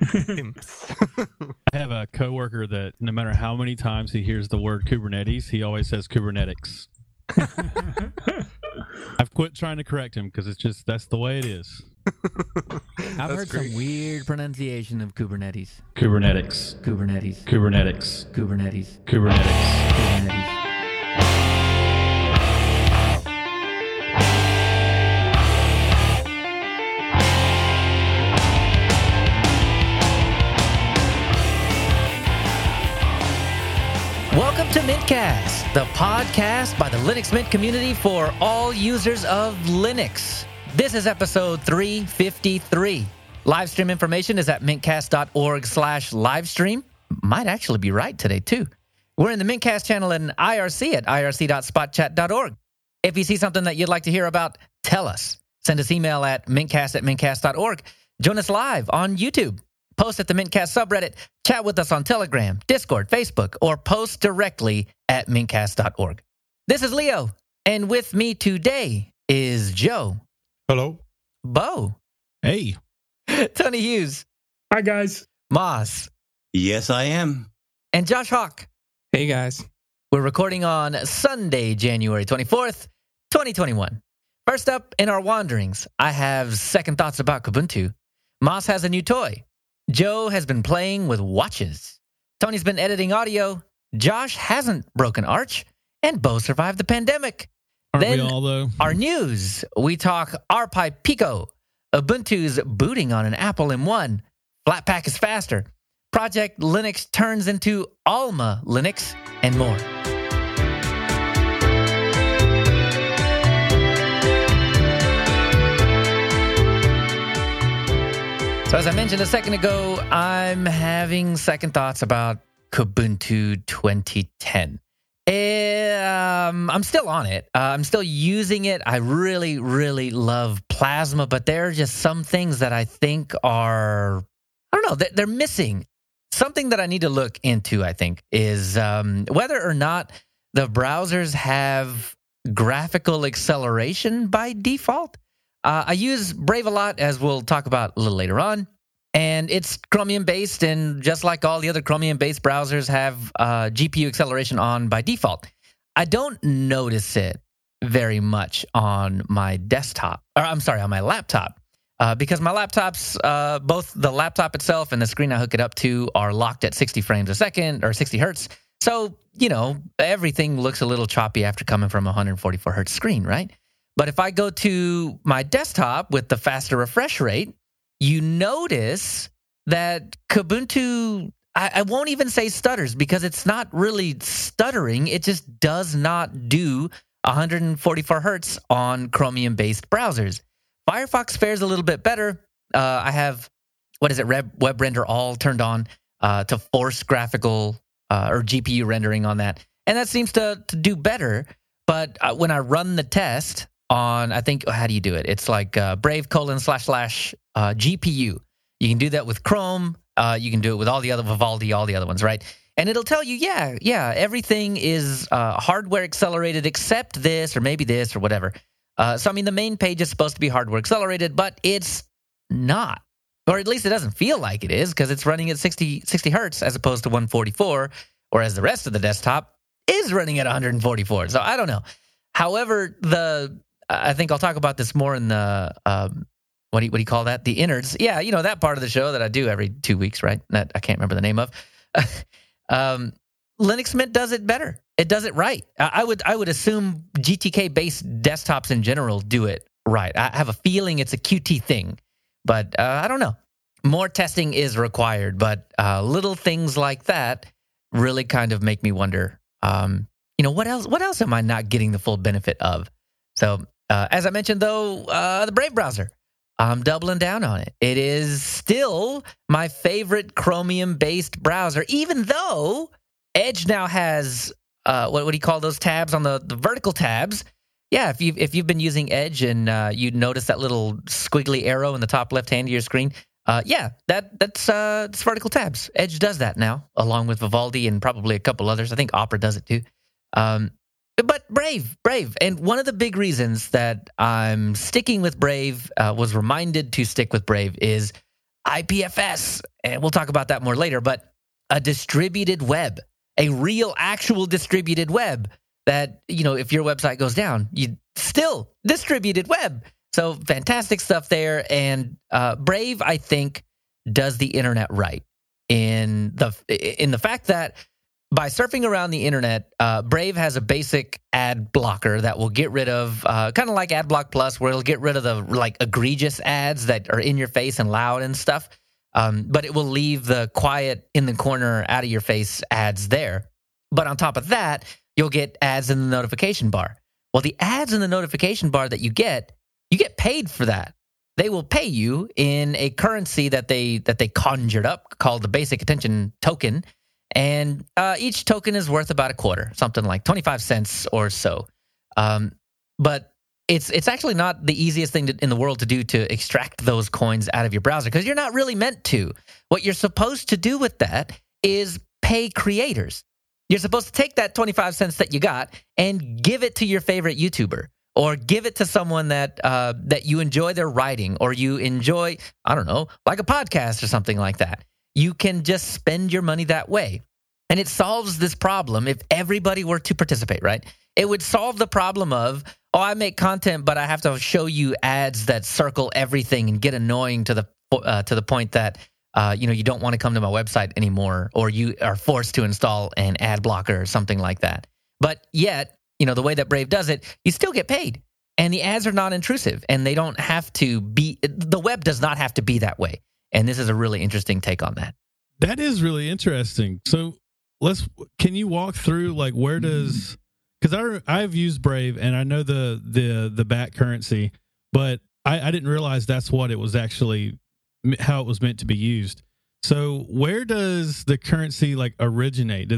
I have a coworker that no matter how many times he hears the word Kubernetes, he always says Kubernetics. I've quit trying to correct him because it's just that's the way it is. I've heard some weird pronunciation of Kubernetes. Kubernetics. Kubernetics. Kubernetics. Kubernetics. Kubernetics. Kubernetics. Welcome to Mintcast, the podcast by the Linux Mint community for all users of Linux. This is episode 353. Livestream information is at mintcast.org/livestream. Might actually be right today, too. We're in the Mintcast channel in IRC at irc.spotchat.org. If you see something that you'd like to hear about, tell us. Send us email at mintcast@mintcast.org. Join us live on YouTube. Post at the Mintcast subreddit, chat with us on Telegram, Discord, Facebook, or post directly at mintcast.org. This is Leo, and with me today is Joe. Hello. Bo. Hey. Tony Hughes. Hi, guys. Moss. Yes, I am. And Josh Hawk. Hey, guys. We're recording on Sunday, January 24th, 2021. First up in our wanderings, I have second thoughts about Kubuntu. Moss has a new toy. Joe has been playing with watches. Tony's been editing audio. Josh hasn't broken Arch. And Bo survived the pandemic. Aren't we all, though? Our news. We talk RPi Pico. Ubuntu's booting on an Apple M1. Flatpak is faster. Project Linux turns into Alma Linux and more. So as I mentioned a second ago, I'm having second thoughts about Kubuntu 2010. I'm still on it. I'm still using it. I really, really love Plasma, but there are just some things that I think are, I don't know, they're missing. Something that I need to look into, I think, is whether or not the browsers have graphical acceleration by default. I use Brave a lot, as we'll talk about a little later on, and it's Chromium-based, and just like all the other Chromium-based browsers have GPU acceleration on by default. I don't notice it very much on my desktop, or I'm sorry, on my laptop, because my laptop's, both the laptop itself and the screen I hook it up to are locked at 60 frames a second, or 60 hertz, so, you know, everything looks a little choppy after coming from a 144 hertz screen, right? But if I go to my desktop with the faster refresh rate, you notice that Kubuntu, I won't even say stutters because it's not really stuttering. It just does not do 144 hertz on Chromium-based browsers. Firefox fares a little bit better. I have, WebRender all turned on to force graphical or GPU rendering on that. And that seems to do better. But when I run the test, on, I think, how do you do it? It's like brave://GPU. You can do that with Chrome. You can do it with all the other Vivaldi, all the other ones, right? And it'll tell you, yeah, everything is hardware accelerated except this or maybe this or whatever. So, I mean, the main page is supposed to be hardware accelerated, but it's not. Or at least it doesn't feel like it is because it's running at 60 hertz as opposed to 144, whereas the rest of the desktop is running at 144. So I don't know. However, I think I'll talk about this more in the, what do you call that? The innards. Yeah, you know, that part of the show that I do every 2 weeks, right? That I can't remember the name of. Linux Mint does it better. It does it right. I would assume GTK-based desktops in general do it right. I have a feeling it's a Qt thing, but I don't know. More testing is required, but little things like that really kind of make me wonder, you know, what else am I not getting the full benefit of? So, as I mentioned, though, the Brave browser, I'm doubling down on it. It is still my favorite Chromium-based browser, even though Edge now has, what do you call those tabs on the vertical tabs? Yeah, if you've been using Edge and you notice that little squiggly arrow in the top left-hand of your screen, that's vertical tabs. Edge does that now, along with Vivaldi and probably a couple others. I think Opera does it too. But Brave. And one of the big reasons that I'm sticking with Brave, was reminded to stick with Brave, is IPFS, and we'll talk about that more later, but a distributed web, a real actual distributed web that, you know, if your website goes down, you still distributed web. So fantastic stuff there. And Brave, I think, does the internet right in the fact that by surfing around the internet, Brave has a basic ad blocker that will get rid of, kind of like AdBlock Plus, where it'll get rid of the like egregious ads that are in your face and loud and stuff. But it will leave the quiet in the corner, out of your face ads there. But on top of that, you'll get ads in the notification bar. Well, the ads in the notification bar that you get paid for that. They will pay you in a currency that they conjured up called the Basic Attention Token. And each token is worth about a quarter, something like 25 cents or so. But it's actually not the easiest thing in the world to do to extract those coins out of your browser because you're not really meant to. What you're supposed to do with that is pay creators. You're supposed to take that 25 cents that you got and give it to your favorite YouTuber or give it to someone that that you enjoy their writing or you enjoy, I don't know, like a podcast or something like that. You can just spend your money that way. And it solves this problem if everybody were to participate, right? It would solve the problem of, oh, I make content, but I have to show you ads that circle everything and get annoying to the point that you know, you don't want to come to my website anymore, or you are forced to install an ad blocker or something like that. But yet, you know, the way that Brave does it, you still get paid. And the ads are not intrusive, and they don't have to be, the web does not have to be that way. And this is a really interesting take on that. That is really interesting. So can you walk through like where does, because I've used Brave and I know the back currency, but I didn't realize that's what it was actually, how it was meant to be used. So where does the currency like originate?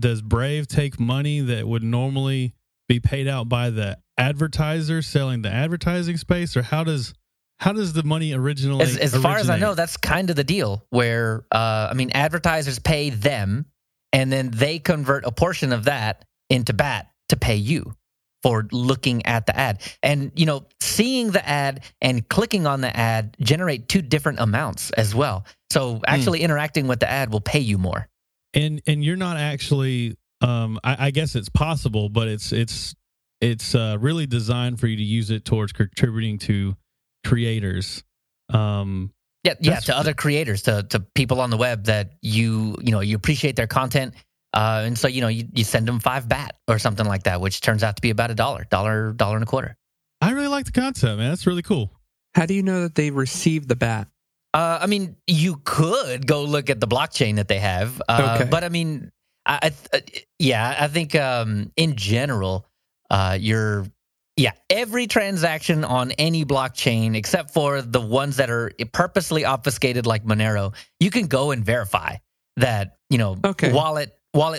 Does Brave take money that would normally be paid out by the advertiser selling the advertising space, or how does the money originally originate? Far as I know, that's kind of the deal where, I mean, advertisers pay them and then they convert a portion of that into BAT to pay you for looking at the ad. And, you know, seeing the ad and clicking on the ad generate two different amounts as well. So actually interacting with the ad will pay you more. And you're not actually, I guess it's possible, but it's really designed for you to use it towards contributing to creators, to other creators, to people on the web that you know you appreciate their content, and so you know you send them 5 BAT or something like that, which turns out to be about $1 and a quarter. I really like the concept, man. That's really cool. How do you know that they received the BAT? I mean, you could go look at the blockchain that they have, okay. But I mean, I think in general, every transaction on any blockchain, except for the ones that are purposely obfuscated like Monero, you can go and verify that, you know, okay. wallet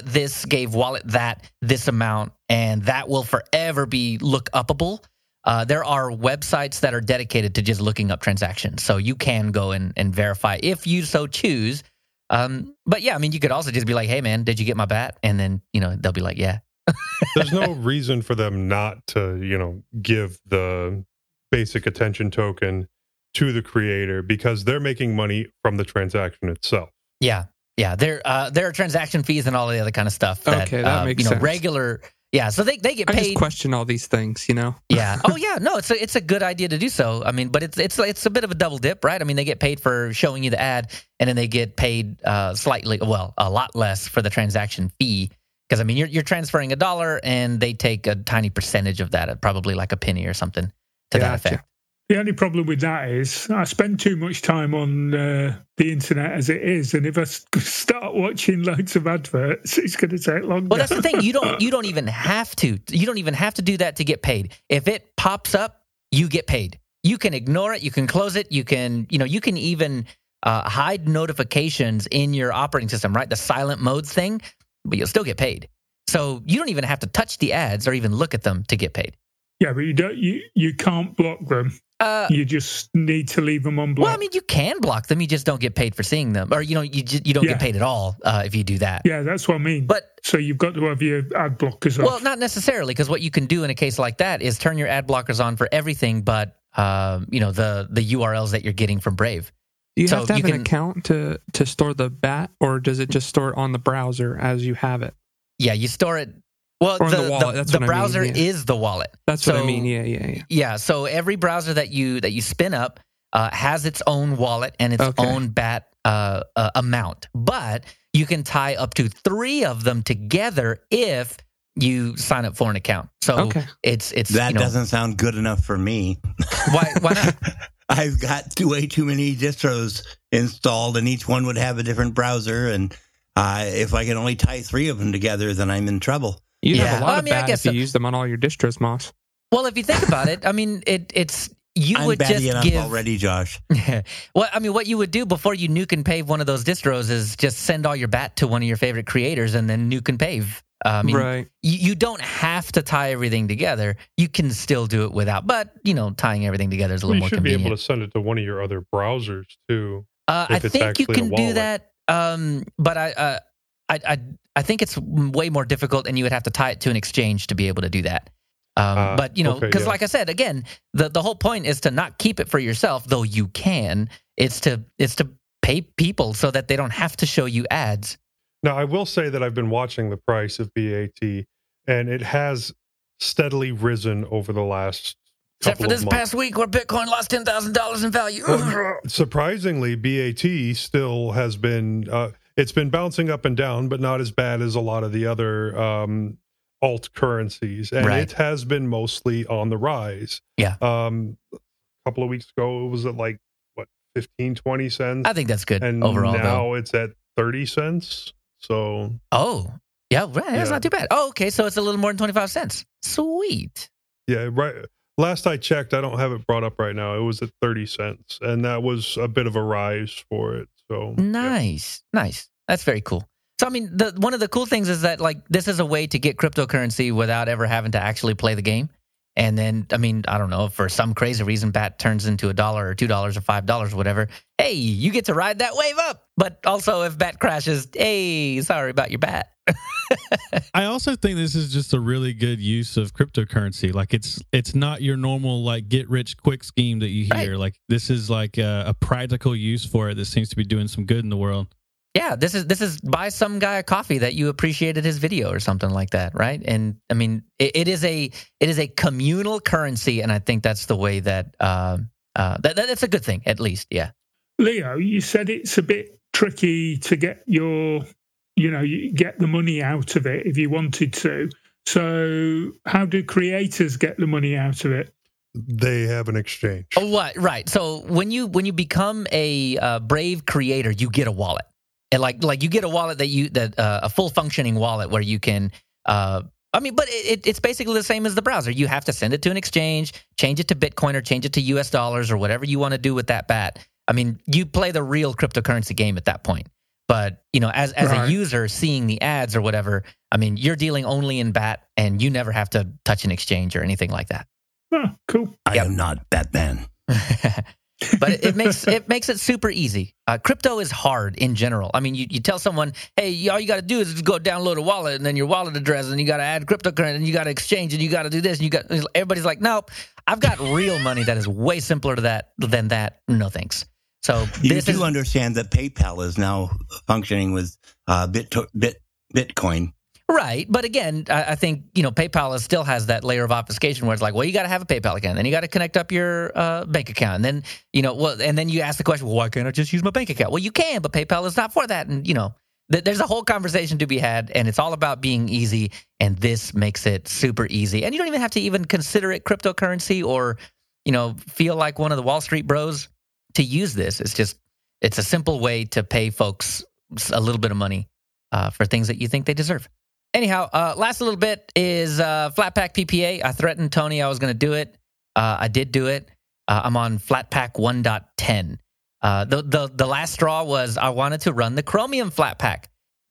this gave wallet that this amount, and that will forever be look upable. There are websites that are dedicated to just looking up transactions. So you can go and verify if you so choose. But yeah, I mean, you could also just be like, hey, man, did you get my BAT? And then, you know, they'll be like, yeah. There's no reason for them not to, you know, give the Basic Attention Token to the creator because they're making money from the transaction itself. Yeah. There are transaction fees and all the other kind of stuff. That makes sense. Regular. Yeah, so they get paid. I just question all these things, you know. Yeah. Oh yeah. No, it's a good idea to do so. I mean, but it's a bit of a double dip, right? I mean, they get paid for showing you the ad, and then they get paid a lot less for the transaction fee. Because I mean, you're transferring $1, and they take a tiny percentage of that, probably like a penny or something to that effect. The only problem with that is I spend too much time on the internet as it is, and if I start watching loads of adverts, it's going to take longer. Well, that's the thing. You don't even have to. You don't even have to do that to get paid. If it pops up, you get paid. You can ignore it. You can close it. You can even hide notifications in your operating system, right? The silent modes thing. But you'll still get paid. So you don't even have to touch the ads or even look at them to get paid. Yeah, but you can't block them. You just need to leave them unblocked. Well, I mean, you can block them. You just don't get paid for seeing them. Or, you know, you don't get paid at all if you do that. Yeah, that's what I mean. But so you've got to have your ad blockers on. Well, not necessarily, because what you can do in a case like that is turn your ad blockers on for everything but, the URLs that you're getting from Brave. Do you have to have an account to store the BAT, or does it just store it on the browser as you have it? Yeah, you store it. Well, the browser is the wallet. That's what I mean. Yeah. Yeah. So every browser that you spin up has its own wallet and its own BAT amount, but you can tie up to 3 of them together if you sign up for an account. So it's that doesn't sound good enough for me. Why not? I've got way too many distros installed, and each one would have a different browser. And if I can only tie 3 of them together, then I'm in trouble. You have a lot of bad if you use them on all your distros, Moss. Well, if you think about it, I mean, it's you I'm would just enough give already, Josh. Well, I mean, what you would do before you nuke and pave one of those distros is just send all your BAT to one of your favorite creators, and then nuke and pave. I mean, you don't have to tie everything together. You can still do it without, but tying everything together is a little more convenient. You should be able to send it to one of your other browsers too. I think you can do that, but I think it's way more difficult, and you would have to tie it to an exchange to be able to do that. But because like I said, again, the whole point is to not keep it for yourself, though you can. It's to pay people so that they don't have to show you ads. Now, I will say that I've been watching the price of BAT, and it has steadily risen over the last couple of months. Except for this past week where Bitcoin lost $10,000 in value. Surprisingly, BAT still has been, it's been bouncing up and down, but not as bad as a lot of the other alt currencies. And it has been mostly on the rise. Yeah. A couple of weeks ago, it was at 15-20 cents. I think that's good and overall. And now it's at 30 cents. So, that's not too bad. Oh, okay, so it's a little more than 25 cents. Sweet. Yeah, right. Last I checked, I don't have it brought up right now. It was at 30 cents, and that was a bit of a rise for it. So nice. That's very cool. So, I mean, one of the cool things is that this is a way to get cryptocurrency without ever having to actually play the game. And then, I mean, I don't know, for some crazy reason, BAT turns into $1 or $2 or $5 or whatever. Hey, you get to ride that wave up. But also if BAT crashes, hey, sorry about your BAT. I also think this is just a really good use of cryptocurrency. Like it's not your normal get rich quick scheme that you hear. Right. Like this is a practical use for it that seems to be doing some good in the world. Yeah, this is buy some guy a coffee that you appreciated his video or something like that, right? And I mean, it is a communal currency, and I think that's the way that that's a good thing, at least. Yeah. Leo, you said it's a bit tricky to get get the money out of it if you wanted to. So how do creators get the money out of it? They have an exchange. Oh, what? Right. So when you become a Brave creator, you get a wallet. And you get a wallet that a full functioning wallet where you can. But it's basically the same as the browser. You have to send it to an exchange, change it to Bitcoin or change it to US dollars or whatever you want to do with that BAT. I mean, you play the real cryptocurrency game at that point. But as a user seeing the ads or whatever, I mean, you're dealing only in BAT, and you never have to touch an exchange or anything like that. Oh, cool. I am not Batman. But it makes it super easy. Crypto is hard in general. I mean, you tell someone, hey, all you got to do is just go download a wallet and then your wallet address, and you got to add cryptocurrency, and you got to exchange, and you got to do this, and everybody's like, nope, I've got real money that is way simpler than that. No thanks. So you understand that PayPal is now functioning with Bitcoin. Right, but again, I think PayPal still has that layer of obfuscation where it's like, well, you got to have a PayPal account, then you got to connect up your bank account, and then and then you ask the question, well, why can't I just use my bank account? Well, you can, but PayPal is not for that, and there's a whole conversation to be had, and it's all about being easy, and this makes it super easy, and you don't even have to even consider it cryptocurrency or feel like one of the Wall Street bros to use this. It's a simple way to pay folks a little bit of money for things that you think they deserve. Anyhow, last little bit is Flatpak PPA. I threatened Tony I was going to do it. I did do it. I'm on Flatpak 1.10. The last straw was I wanted to run the Chromium Flatpak.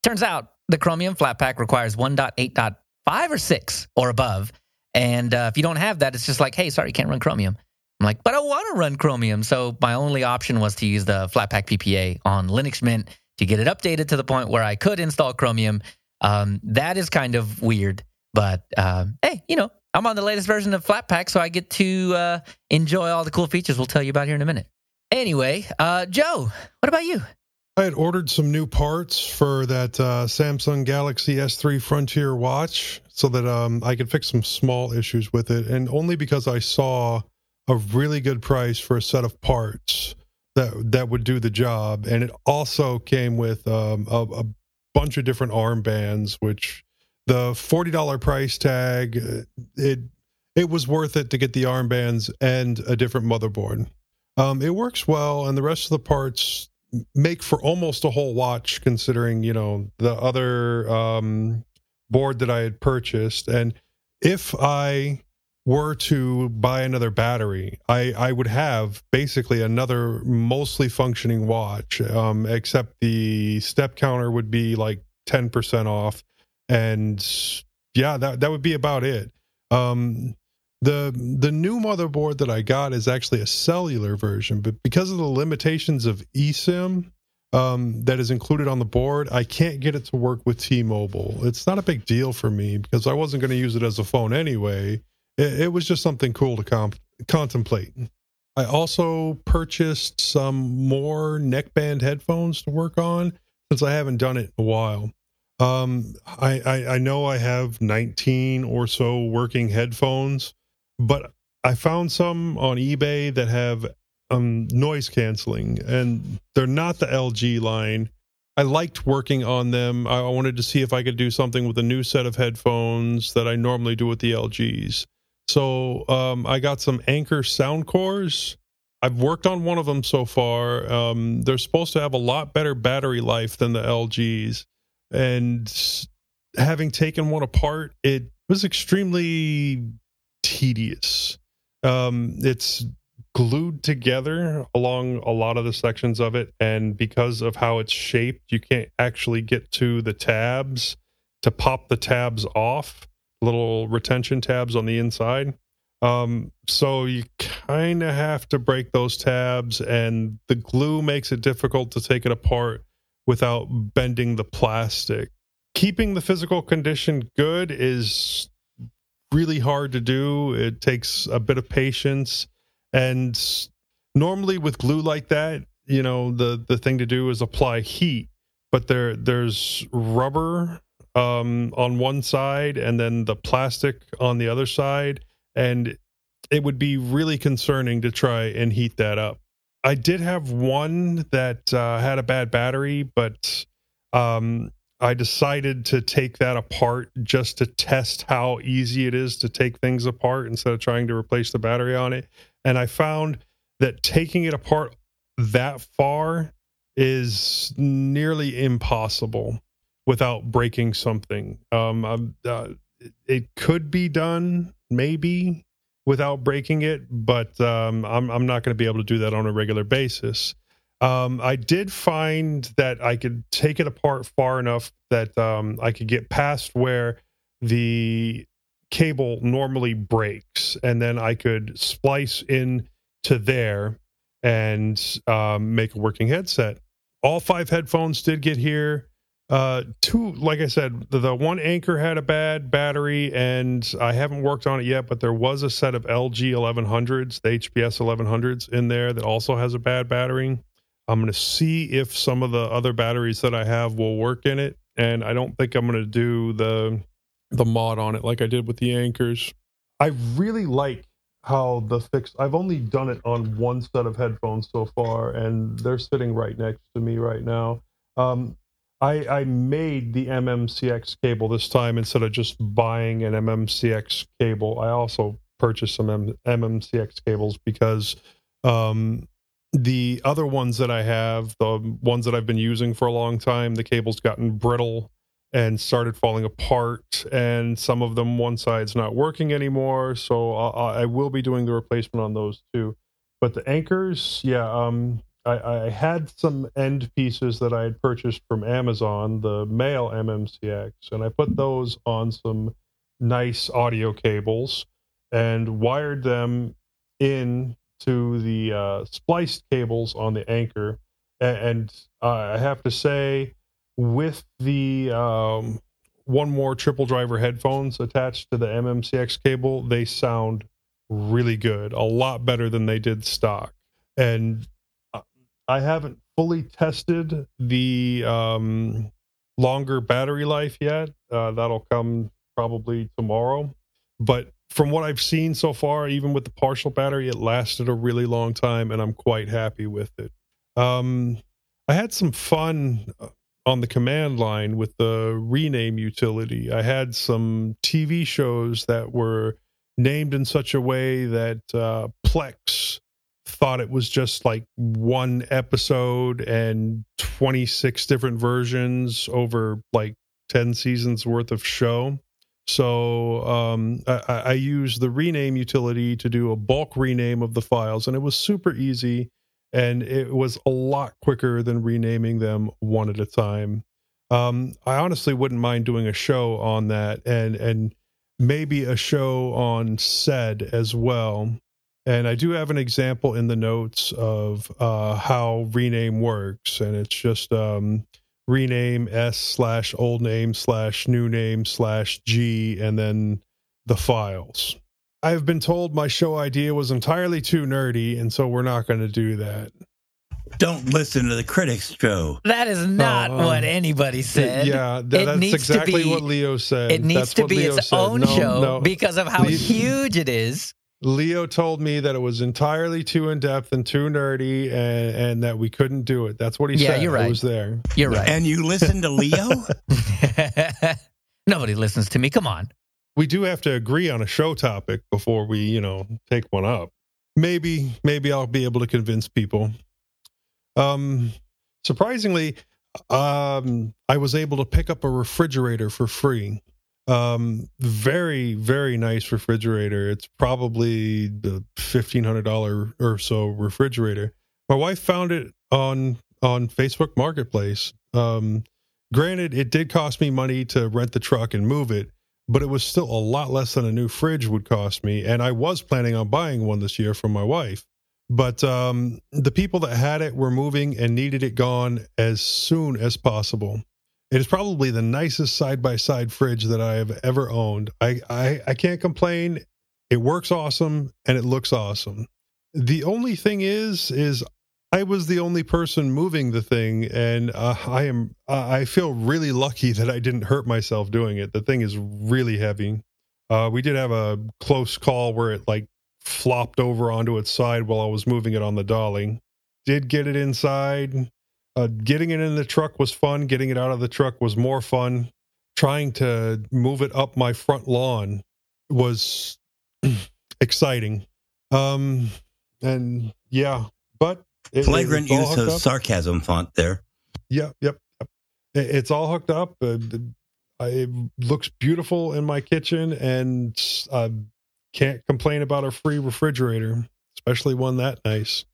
Turns out the Chromium Flatpak requires 1.8.5 or 6 or above. And if you don't have that, it's just like, hey, sorry, you can't run Chromium. I'm like, but I want to run Chromium. So my only option was to use the Flatpak PPA on Linux Mint to get it updated to the point where I could install Chromium. That is kind of weird, but I'm on the latest version of Flatpak, so I get to enjoy all the cool features we'll tell you about here in a minute. Anyway, Joe, what about you? I had ordered some new parts for that Samsung Galaxy S3 Frontier watch so that I could fix some small issues with it, and only because I saw a really good price for a set of parts that would do the job. And it also came with a bunch of different armbands, which the $40 price tag, it was worth it to get the armbands and a different motherboard. It works well, and the rest of the parts make for almost a whole watch, considering, you know, the other board that I had purchased. And if I were to buy another battery, I would have basically another mostly functioning watch, except the step counter would be like 10% off. And yeah, that would be about it. The new motherboard that I got is actually a cellular version, but because of the limitations of eSIM that is included on the board, I can't get it to work with T-Mobile. It's not a big deal for me because I wasn't going to use it as a phone anyway. It was just something cool to contemplate. I also purchased some more neckband headphones to work on since I haven't done it in a while. I know I have 19 or so working headphones, but I found some on eBay that have noise canceling, and they're not the LG line. I liked working on them. I wanted to see if I could do something with a new set of headphones that I normally do with the LGs. So I got some Anker sound cores. I've worked on one of them so far. They're supposed to have a lot better battery life than the LGs. And having taken one apart, it was extremely tedious. It's glued together along a lot of the sections of it, and because of how it's shaped, you can't actually get to the tabs to pop the tabs off, little retention tabs on the inside. So you kind of have to break those tabs, and the glue makes it difficult to take it apart without bending the plastic. Keeping the physical condition good is really hard to do. It takes a bit of patience. And normally with glue like that, you know, the thing to do is apply heat. But there's rubber on one side and then the plastic on the other side. And it would be really concerning to try and heat that up. I did have one that had a bad battery, but I decided to take that apart just to test how easy it is to take things apart instead of trying to replace the battery on it. And I found that taking it apart that far is nearly impossible without breaking something. It could be done, maybe, without breaking it, but I'm not going to be able to do that on a regular basis. I did find that I could take it apart far enough that I could get past where the cable normally breaks, and then I could splice in to there and make a working headset. All 5 headphones did get here. 2, like I said, the one Anker had a bad battery, and I haven't worked on it yet, but there was a set of LG 1100s, the HPS 1100s in there that also has a bad battery. I'm going to see if some of the other batteries that I have will work in it, and I don't think I'm going to do the mod on it like I did with the Ankers. I really like how the fix... I've only done it on one set of headphones so far, and they're sitting right next to me right now. I made the MMCX cable this time instead of just buying an MMCX cable. I also purchased some MMCX cables because the other ones that I have, the ones that I've been using for a long time, the cable's gotten brittle and started falling apart. And some of them, one side's not working anymore. So I will be doing the replacement on those too. But the Ankers, yeah... I had some end pieces that I had purchased from Amazon, the male MMCX, and I put those on some nice audio cables and wired them in to the spliced cables on the Anker. And I have to say, with the one more triple driver headphones attached to the MMCX cable, they sound really good, a lot better than they did stock. And I haven't fully tested the longer battery life yet. That'll come probably tomorrow. But from what I've seen so far, even with the partial battery, it lasted a really long time, and I'm quite happy with it. I had some fun on the command line with the rename utility. I had some TV shows that were named in such a way that Plex thought it was just like one episode and 26 different versions over like 10 seasons worth of show. So I used the rename utility to do a bulk rename of the files, and it was super easy, and it was a lot quicker than renaming them one at a time. I honestly wouldn't mind doing a show on that, and maybe a show on SED as well. And I do have an example in the notes of how rename works, and it's just... rename s/old name/new name/g, and then the files. I've been told my show idea was entirely too nerdy, and so we're not going to do that. Don't listen to the critics, Joe. That is not what anybody said. That's exactly what Leo said. It needs to be its own show because of how huge it is. Leo told me that it was entirely too in-depth and too nerdy, and that we couldn't do it. That's what he said. You're right. It was there. You're right. And you listen to Leo? Nobody listens to me. Come on. We do have to agree on a show topic before we, take one up. Maybe I'll be able to convince people. Surprisingly, I was able to pick up a refrigerator for free. Very, very nice refrigerator. It's probably the $1,500 or so refrigerator. My wife found it on Facebook Marketplace. Granted, it did cost me money to rent the truck and move it, but it was still a lot less than a new fridge would cost me. And I was planning on buying one this year from my wife, but the people that had it were moving and needed it gone as soon as possible. It is probably the nicest side-by-side fridge that I have ever owned. I can't complain. It works awesome, and it looks awesome. The only thing is I was the only person moving the thing, and I feel really lucky that I didn't hurt myself doing it. The thing is really heavy. We did have a close call where it like flopped over onto its side while I was moving it on the dolly. Did get it inside. Getting it in the truck was fun. Getting it out of the truck was more fun. Trying to move it up my front lawn was exciting. But... Flagrant use of sarcasm font there. Yep. It's all hooked up. It looks beautiful in my kitchen, and I can't complain about a free refrigerator, especially one that nice.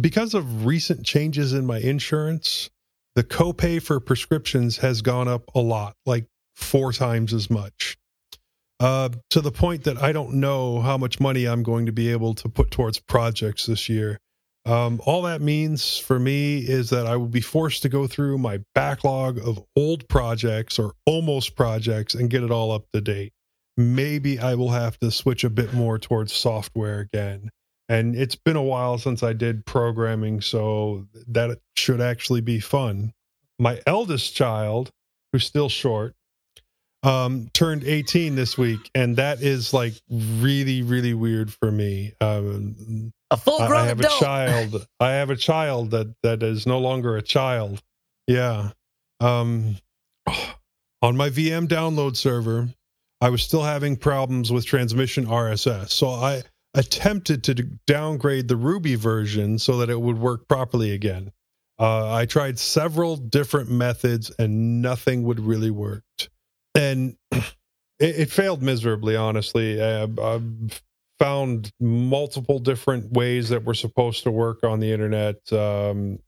Because of recent changes in my insurance, the copay for prescriptions has gone up a lot, like 4 times as much, to the point that I don't know how much money I'm going to be able to put towards projects this year. All that means for me is that I will be forced to go through my backlog of old projects or almost projects and get it all up to date. Maybe I will have to switch a bit more towards software again. And it's been a while since I did programming, so that should actually be fun. My eldest child, who's still short, turned 18 this week, and that is like really, really weird for me. A full-grown adult. I have a child that is no longer a child. Yeah. On my VM download server, I was still having problems with transmission RSS, so I attempted to downgrade the Ruby version so that it would work properly again. I tried several different methods and nothing would really work. And it failed miserably, honestly. I've found multiple different ways that were supposed to work on the internet on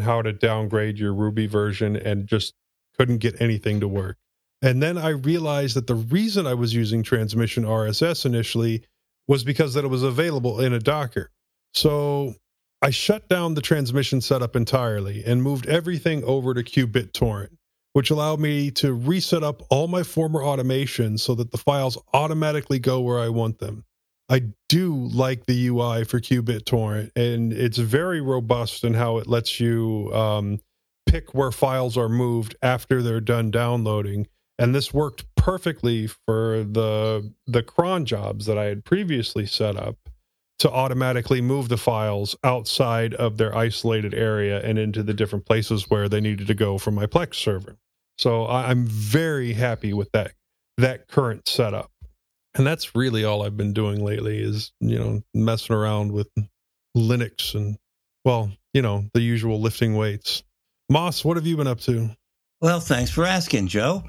how to downgrade your Ruby version and just couldn't get anything to work. And then I realized that the reason I was using transmission RSS initially was because that it was available in a Docker. So I shut down the transmission setup entirely and moved everything over to qBittorrent, which allowed me to reset up all my former automations so that the files automatically go where I want them. I do like the UI for qBittorrent, and it's very robust in how it lets you pick where files are moved after they're done downloading. And this worked perfectly for the cron jobs that I had previously set up to automatically move the files outside of their isolated area and into the different places where they needed to go from my Plex server. So I'm very happy with that current setup. And that's really all I've been doing lately is, messing around with Linux and, the usual lifting weights. Moss, what have you been up to? Well, thanks for asking, Joe.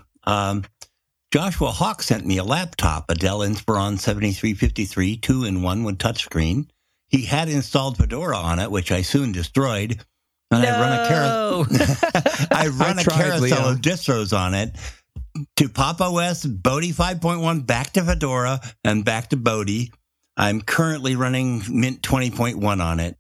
Joshua Hawk sent me a laptop, a Dell Inspiron 7353, 2-in-1 with touchscreen. He had installed Fedora on it, which I soon destroyed. And no. I run a carousel of distros on it. To Pop OS, Bodhi 5.1, back to Fedora, and back to Bodhi. I'm currently running Mint 20.1 on it.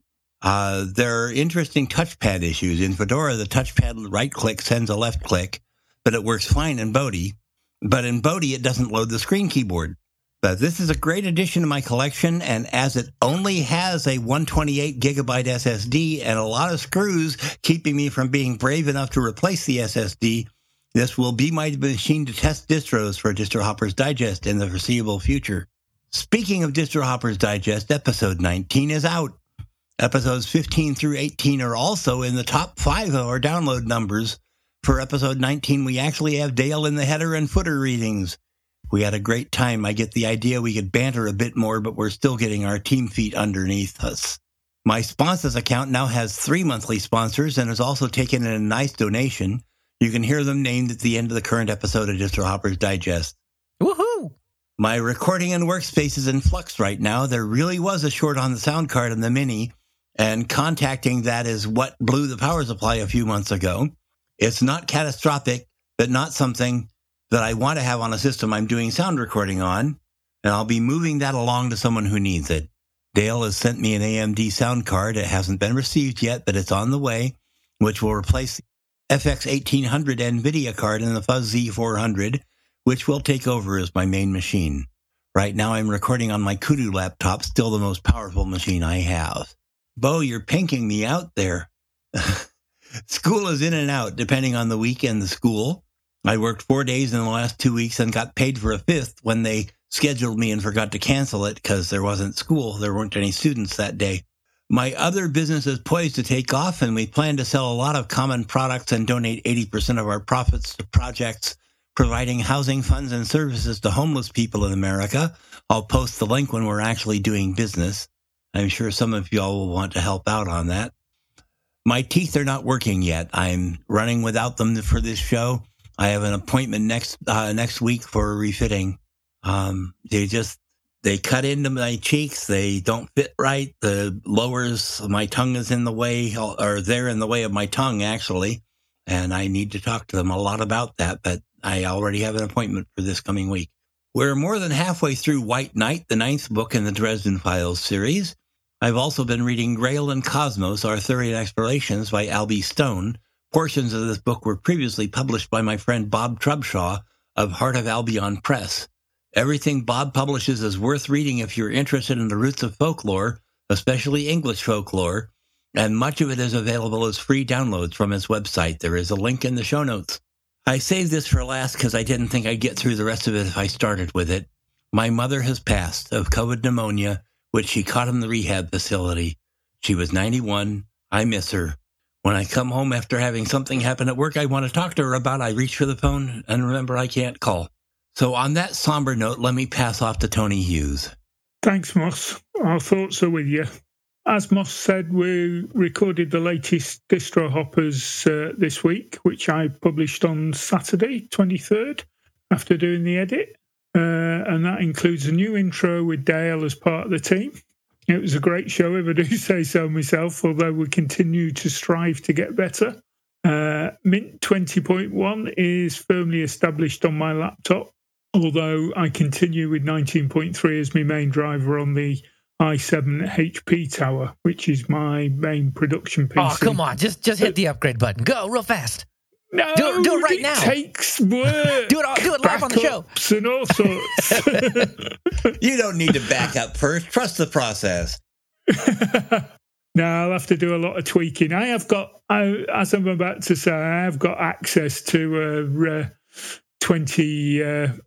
There are interesting touchpad issues. In Fedora, the touchpad right-click sends a left-click, but it works fine in Bodhi. But in Bodhi, it doesn't load the screen keyboard. But this is a great addition to my collection, and as it only has a 128-gigabyte SSD and a lot of screws keeping me from being brave enough to replace the SSD, this will be my machine to test distros for Distro Hopper's Digest in the foreseeable future. Speaking of Distro Hopper's Digest, episode 19 is out. Episodes 15 through 18 are also in the top 5 of our download numbers. For episode 19, we actually have Dale in the header and footer readings. We had a great time. I get the idea we could banter a bit more, but we're still getting our team feet underneath us. My sponsors account now has 3 monthly sponsors and has also taken in a nice donation. You can hear them named at the end of the current episode of Distro Hopper's Digest. Woohoo! My recording and workspace is in flux right now. There really was a short on the sound card in the Mini, and contacting that is what blew the power supply a few months ago. It's not catastrophic, but not something that I want to have on a system I'm doing sound recording on, and I'll be moving that along to someone who needs it. Dale has sent me an AMD sound card. It hasn't been received yet, but it's on the way, which will replace FX 1800 NVIDIA card in the Fuzz Z400, which will take over as my main machine. Right now I'm recording on my Kudu laptop, still the most powerful machine I have. Bo, you're pinking me out there. School is in and out, depending on the week and the school. I worked 4 days in the last 2 weeks and got paid for a fifth when they scheduled me and forgot to cancel it because there wasn't school. There weren't any students that day. My other business is poised to take off, and we plan to sell a lot of common products and donate 80% of our profits to projects providing housing, funds, and services to homeless people in America. I'll post the link when we're actually doing business. I'm sure some of y'all will want to help out on that. My teeth are not working yet. I'm running without them for this show. I have an appointment next week for a refitting. They cut into my cheeks. They don't fit right. The lowers, my tongue is in the way, or they're in the way of my tongue, actually. And I need to talk to them a lot about that, but I already have an appointment for this coming week. We're more than halfway through White Knight, the 9th book in the Dresden Files series. I've also been reading Grail and Cosmos, Arthurian Explorations by Albie Stone. Portions of this book were previously published by my friend Bob Trubshaw of Heart of Albion Press. Everything Bob publishes is worth reading if you're interested in the roots of folklore, especially English folklore, and much of it is available as free downloads from his website. There is a link in the show notes. I saved this for last because I didn't think I'd get through the rest of it if I started with it. My mother has passed of COVID pneumonia, which she caught in the rehab facility. She was 91. I miss her. When I come home after having something happen at work I want to talk to her about, I reach for the phone and remember I can't call. So on that somber note, let me pass off to Tony Hughes. Thanks, Moss. Our thoughts are with you. As Moss said, we recorded the latest Distro Hoppers this week, which I published on Saturday, 23rd, after doing the edit. And that includes a new intro with Dale as part of the team. It was a great show, if I do say so myself, although we continue to strive to get better. Mint 20.1 is firmly established on my laptop, although I continue with 19.3 as my main driver on the i7 HP tower, which is my main production PC. Oh, come on, just hit the upgrade button. Go real fast. No, do it right now. It takes work. Do it live on the show. And all sorts. You don't need to back up first. Trust the process. No, I'll have to do a lot of tweaking. I have got, as I'm about to say, I have got access to a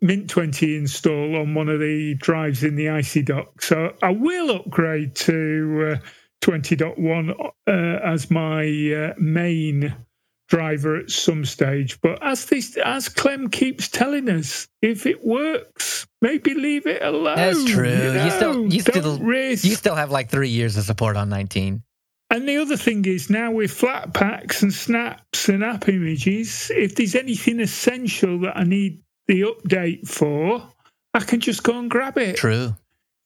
Mint 20 install on one of the drives in the IC dock. So I will upgrade to 20.1 as my main driver at some stage. But as Clem keeps telling us, if it works, maybe leave it alone. That's true. You still have like 3 years of support on 19. And the other thing is, now with Flatpaks and snaps and app images, if there's anything essential that I need the update for, I can just go and grab it. True.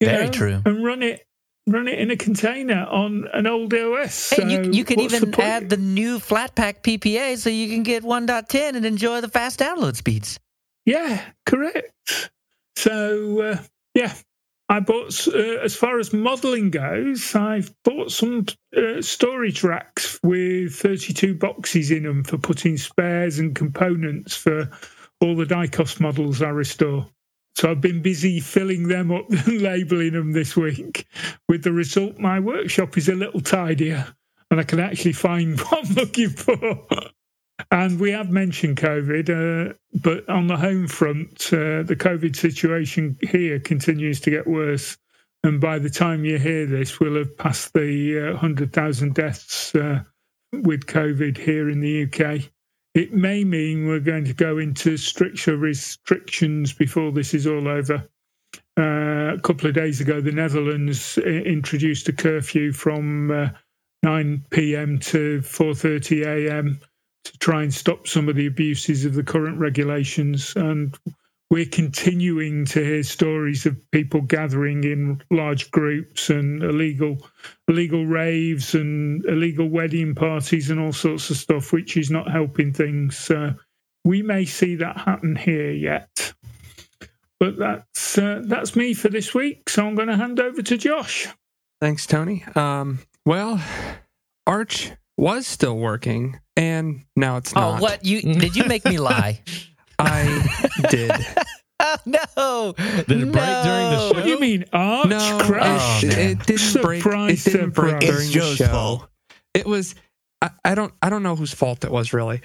Very true. And run it in a container on an old OS. Hey, so you can even add the new Flatpak PPA so you can get 1.10 and enjoy the fast download speeds. Yeah, correct. So, I bought, as far as modeling goes, I've bought some storage racks with 32 boxes in them for putting spares and components for all the DICOS models I restore. So I've been busy filling them up and labelling them this week. With the result, my workshop is a little tidier and I can actually find what I'm looking for. And we have mentioned COVID, but on the home front, the COVID situation here continues to get worse. And by the time you hear this, we'll have passed the 100,000 deaths with COVID here in the UK. It may mean we're going to go into stricter restrictions before this is all over. A couple of days ago, the Netherlands introduced a curfew from 9 p.m. to 4:30 a.m. to try and stop some of the abuses of the current regulations. And we're continuing to hear stories of people gathering in large groups and illegal raves and illegal wedding parties and all sorts of stuff, which is not helping things. So we may see that happen here yet. But that's me for this week. So I'm going to hand over to Josh. Thanks, Tony. Well, Arch was still working, and now it's not. Oh, what? Did you make me lie? I did. Oh, no. Did it break during the show? What do you mean? Arch crashed. It didn't break. It didn't break during the show. Fault. It was. I don't know whose fault it was, really.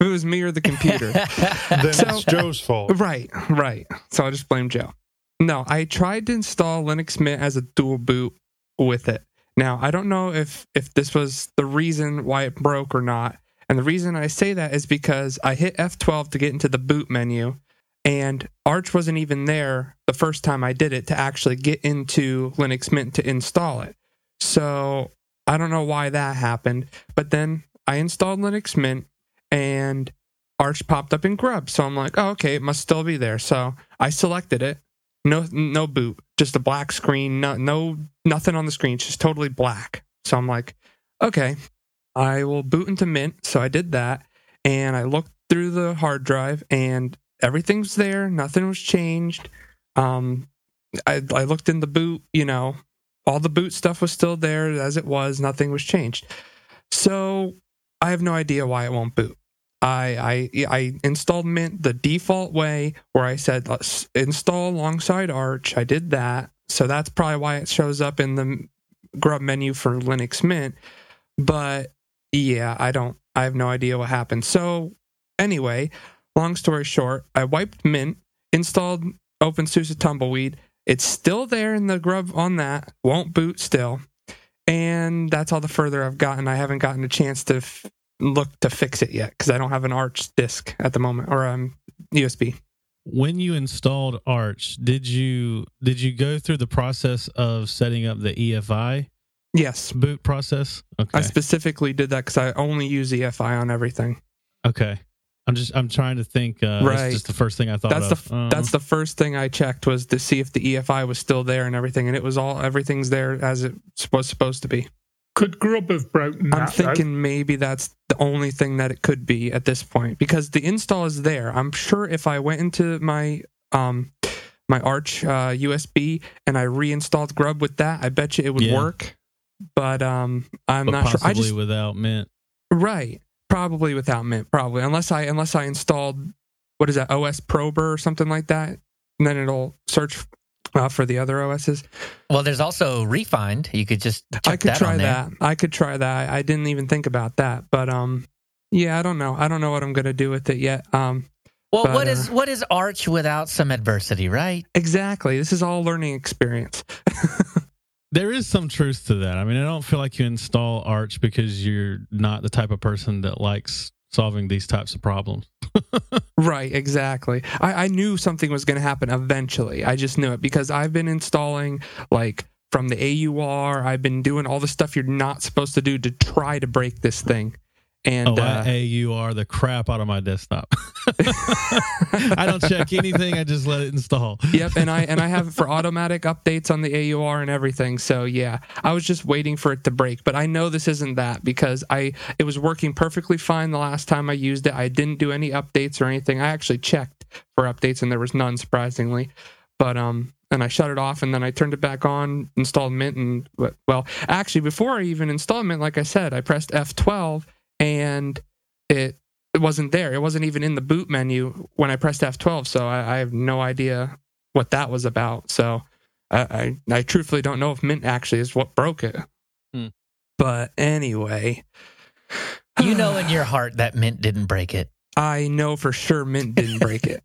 It was me or the computer. Then it's Joe's fault. Right. So I just blame Joe. No, I tried to install Linux Mint as a dual boot with it. Now, I don't know if this was the reason why it broke or not. And the reason I say that is because I hit F12 to get into the boot menu, and Arch wasn't even there the first time I did it to actually get into Linux Mint to install it. So I don't know why that happened. But then I installed Linux Mint, and Arch popped up in Grub. So I'm like, oh, okay, it must still be there. So I selected it. No boot, just a black screen, nothing on the screen, it's just totally black. So I'm like, okay, I will boot into Mint. So I did that, and I looked through the hard drive, and everything's there, nothing was changed. I looked in the boot, all the boot stuff was still there as it was, nothing was changed. So I have no idea why it won't boot. I installed Mint the default way where I said install alongside Arch. I did that. So that's probably why it shows up in the Grub menu for Linux Mint. But yeah, I have no idea what happened. So anyway, long story short, I wiped Mint, installed OpenSUSE Tumbleweed. It's still there in the Grub on that. Won't boot still. And that's all the further I've gotten. I haven't gotten a chance to look to fix it yet because I don't have an Arch disk at the moment or USB. When you installed Arch, did you go through the process of setting up the EFI? Yes, boot process. Okay. I specifically did that because I only use EFI on everything. Okay, I'm trying to think. Right, that's just the first thing I thought. That's the first thing I checked was to see if the EFI was still there and everything, and it was everything's there as it was supposed to be. Could Grub have broken that? I'm thinking maybe that's the only thing that it could be at this point because the install is there. I'm sure if I went into my my Arch USB and I reinstalled Grub with that, I bet you it would work. But I'm not sure. Possibly without Mint. Right. Probably without Mint, probably. Unless I installed, what is that, OS Prober or something like that, and then it'll search for the other OSs. Well, there's also Refind. You could just I could try that. I didn't even think about that, but yeah, I don't know. I don't know what I'm going to do with it yet. Well, but, what is Arch without some adversity, right? Exactly. This is all learning experience. There is some truth to that. I mean, I don't feel like you install Arch because you're not the type of person that likes solving these types of problems. Right, exactly. I knew something was going to happen eventually. I just knew it because I've been installing, like, from the AUR. I've been doing all the stuff you're not supposed to do to try to break this thing. And I AUR the crap out of my desktop. I don't check anything. I just let it install. Yep, and I have it for automatic updates on the AUR and everything. So yeah, I was just waiting for it to break. But I know this isn't that because it was working perfectly fine the last time I used it. I didn't do any updates or anything. I actually checked for updates and there was none, surprisingly. But and I shut it off and then I turned it back on, installed Mint, and well, actually before I even installed Mint, like I said, I pressed F12. And it wasn't there. It wasn't even in the boot menu when I pressed F12, so I have no idea what that was about. So I truthfully don't know if Mint actually is what broke it. Hmm. But anyway. You know in your heart that Mint didn't break it. I know for sure Mint didn't break it.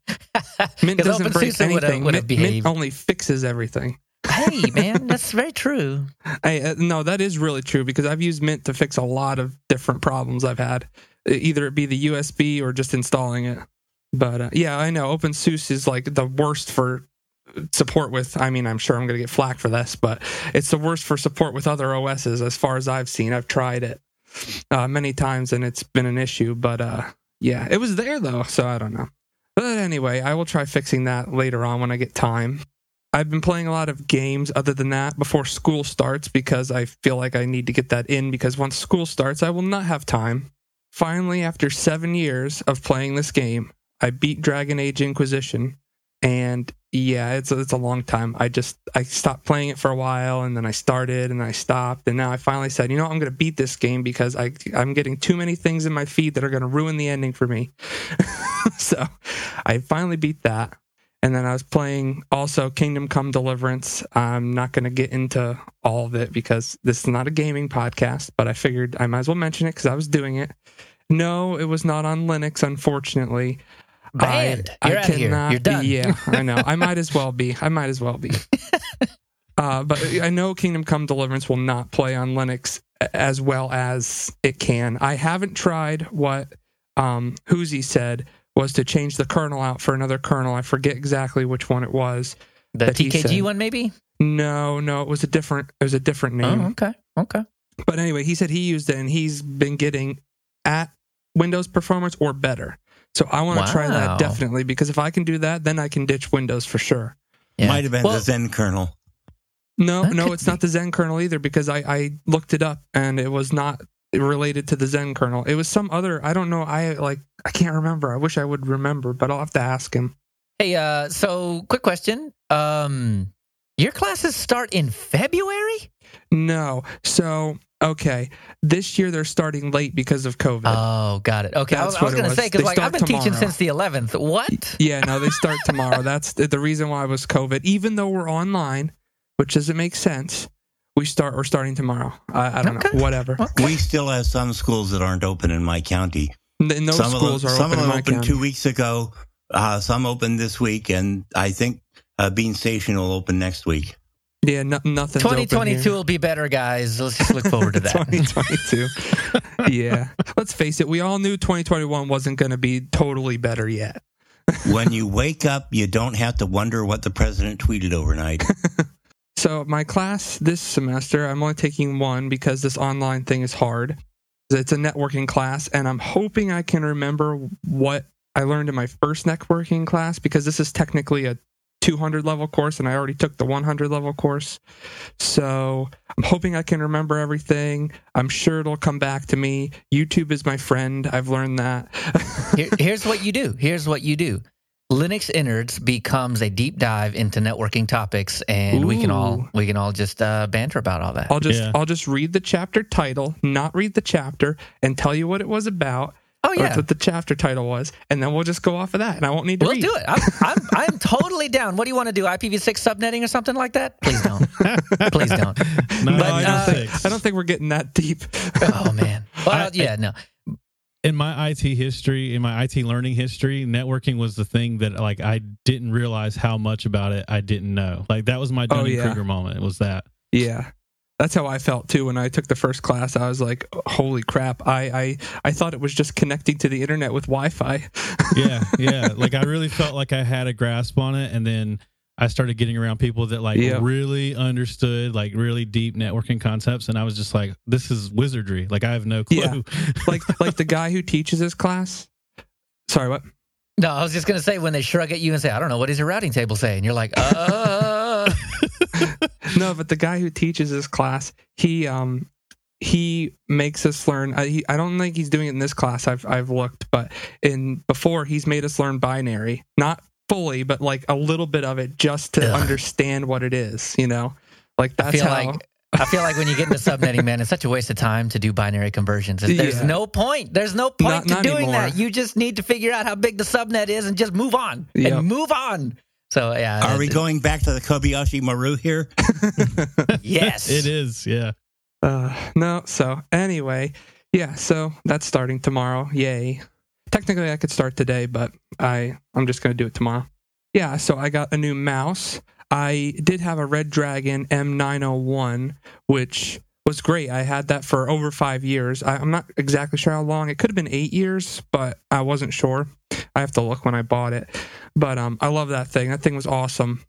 Mint doesn't break anything. Mint only fixes everything. Hey, man, that's very true. No, that is really true because I've used Mint to fix a lot of different problems I've had, either it be the USB or just installing it. But yeah, I know OpenSUSE is like the worst for support with. I mean, I'm sure I'm going to get flack for this, but it's the worst for support with other OSs as far as I've seen. I've tried it many times and it's been an issue. But yeah, it was there, though, so I don't know. But anyway, I will try fixing that later on when I get time. I've been playing a lot of games other than that before school starts because I feel like I need to get that in because once school starts, I will not have time. Finally, after 7 years of playing this game, I beat Dragon Age Inquisition. And yeah, it's a long time. I stopped playing it for a while and then I started and I stopped. And now I finally said, you know, I'm going to beat this game because I'm getting too many things in my feed that are going to ruin the ending for me. So I finally beat that. And then I was playing also Kingdom Come Deliverance. I'm not going to get into all of it because this is not a gaming podcast, but I figured I might as well mention it because I was doing it. No, it was not on Linux, unfortunately. And you're out of here. You're done. Yeah, I know. I might as well be. But I know Kingdom Come Deliverance will not play on Linux as well as it can. I haven't tried what Hoosie said was to change the kernel out for another kernel. I forget exactly which one it was. The TKG one, maybe? No, it was a different name. Oh, okay. But anyway, he said he used it, and he's been getting at Windows performance or better. So I want to try that definitely, because if I can do that, then I can ditch Windows for sure. Yeah. Might have been the Zen kernel. No, it's not the Zen kernel either, because I looked it up, and it was not related to the Zen kernel. It was some other, I don't know, I can't remember. I wish I would remember, but I'll have to ask him. Hey, so quick question. Your classes start in February? No. So, okay. This year they're starting late because of COVID. Oh, got it. Okay. That's I was going to say, because like, I've been teaching since the 11th. What? Yeah, no, they start tomorrow. That's the reason why it was COVID. Even though we're online, which doesn't make sense, we're starting tomorrow. I don't know. Whatever. Okay. We still have some schools that aren't open in my county. No, some schools are open. Some of them opened 2 weeks ago. Some opened this week, and I think Bean Station will open next week. Yeah, nothing. 2022 will be better, guys. Let's just look forward to that. 2022. Yeah, let's face it. We all knew 2021 wasn't going to be totally better yet. When you wake up, you don't have to wonder what the president tweeted overnight. So my class this semester, I'm only taking one because this online thing is hard. It's a networking class, and I'm hoping I can remember what I learned in my first networking class because this is technically a 200-level course, and I already took the 100-level course. So I'm hoping I can remember everything. I'm sure it'll come back to me. YouTube is my friend. I've learned that. Here's what you do. Linux Innards becomes a deep dive into networking topics, and we can all just banter about all that. I'll just read the chapter title, not read the chapter, and tell you what it was about. Oh yeah, that's what the chapter title was, and then we'll just go off of that, and I won't need to. We'll read. Do it. I'm totally down. What do you want to do? IPv6 subnetting or something like that? Please don't. Please don't. No, but, I don't think we're getting that deep. Oh man. Well, no. In my IT learning history, networking was the thing that like I didn't realize how much about it I didn't know. Like that was my Dunning-Kruger moment. It was that. Yeah. That's how I felt too when I took the first class. I was like, holy crap. I thought it was just connecting to the internet with Wi-Fi. Yeah. Like I really felt like I had a grasp on it, and then I started getting around people that really understood like really deep networking concepts, and I was just like, this is wizardry. Like I have no clue. Yeah. like the guy who teaches this class. Sorry, what? No, I was just going to say, when they shrug at you and say, I don't know, what does your routing table say? And you're like, No, but the guy who teaches this class, he makes us learn. I don't think he's doing it in this class. I've looked, but before he's made us learn binary, not fully, but like a little bit of it, just to understand what it is, you know? Like that's I feel like when you get into subnetting, man, it's such a waste of time to do binary conversions. There's no point. There's no point to doing that. You just need to figure out how big the subnet is and just move on. Yep. So yeah. Are we going back to the Kobayashi Maru here? Yes. It is, yeah. So anyway, yeah, so that's starting tomorrow. Yay. Technically, I could start today, but I'm just going to do it tomorrow. Yeah, so I got a new mouse. I did have a Red Dragon M901, which was great. I had that for over 5 years. I'm not exactly sure how long. It could have been 8 years, but I wasn't sure. I have to look when I bought it. But I love that thing. That thing was awesome.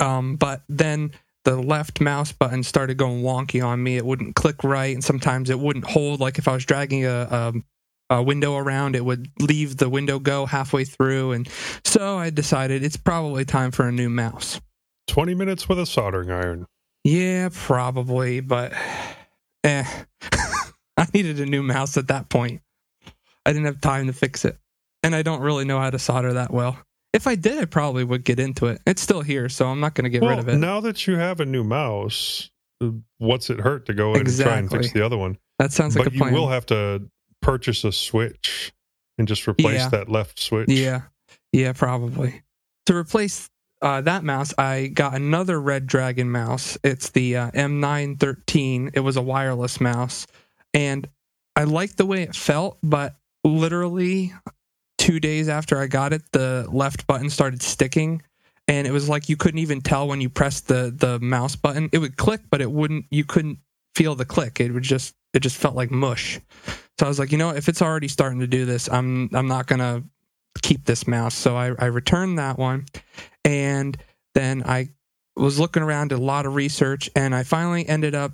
But then the left mouse button started going wonky on me. It wouldn't click right, and sometimes it wouldn't hold. Like if I was dragging a window around, it would leave the window go halfway through. And so I decided it's probably time for a new mouse. 20 minutes with a soldering iron. Yeah, probably, but I needed a new mouse at that point. I didn't have time to fix it, and I don't really know how to solder that well. If I did, I probably would get into it. It's still here, so I'm not going to get rid of it. Now that you have a new mouse, what's it hurt to go in and try and fix the other one? That sounds like a plan. But you will have to purchase a switch and just replace that left switch. Yeah, probably. To replace that mouse, I got another Red Dragon mouse. It's the M913. It was a wireless mouse, and I liked the way it felt, but literally 2 days after I got it, the left button started sticking, and it was like you couldn't even tell when you pressed the mouse button. It would click, but it wouldn't. You couldn't feel the click. It just felt like mush. So I was like, you know, if it's already starting to do this, I'm not gonna keep this mouse. So I returned that one. And then I was looking around, did a lot of research, and I finally ended up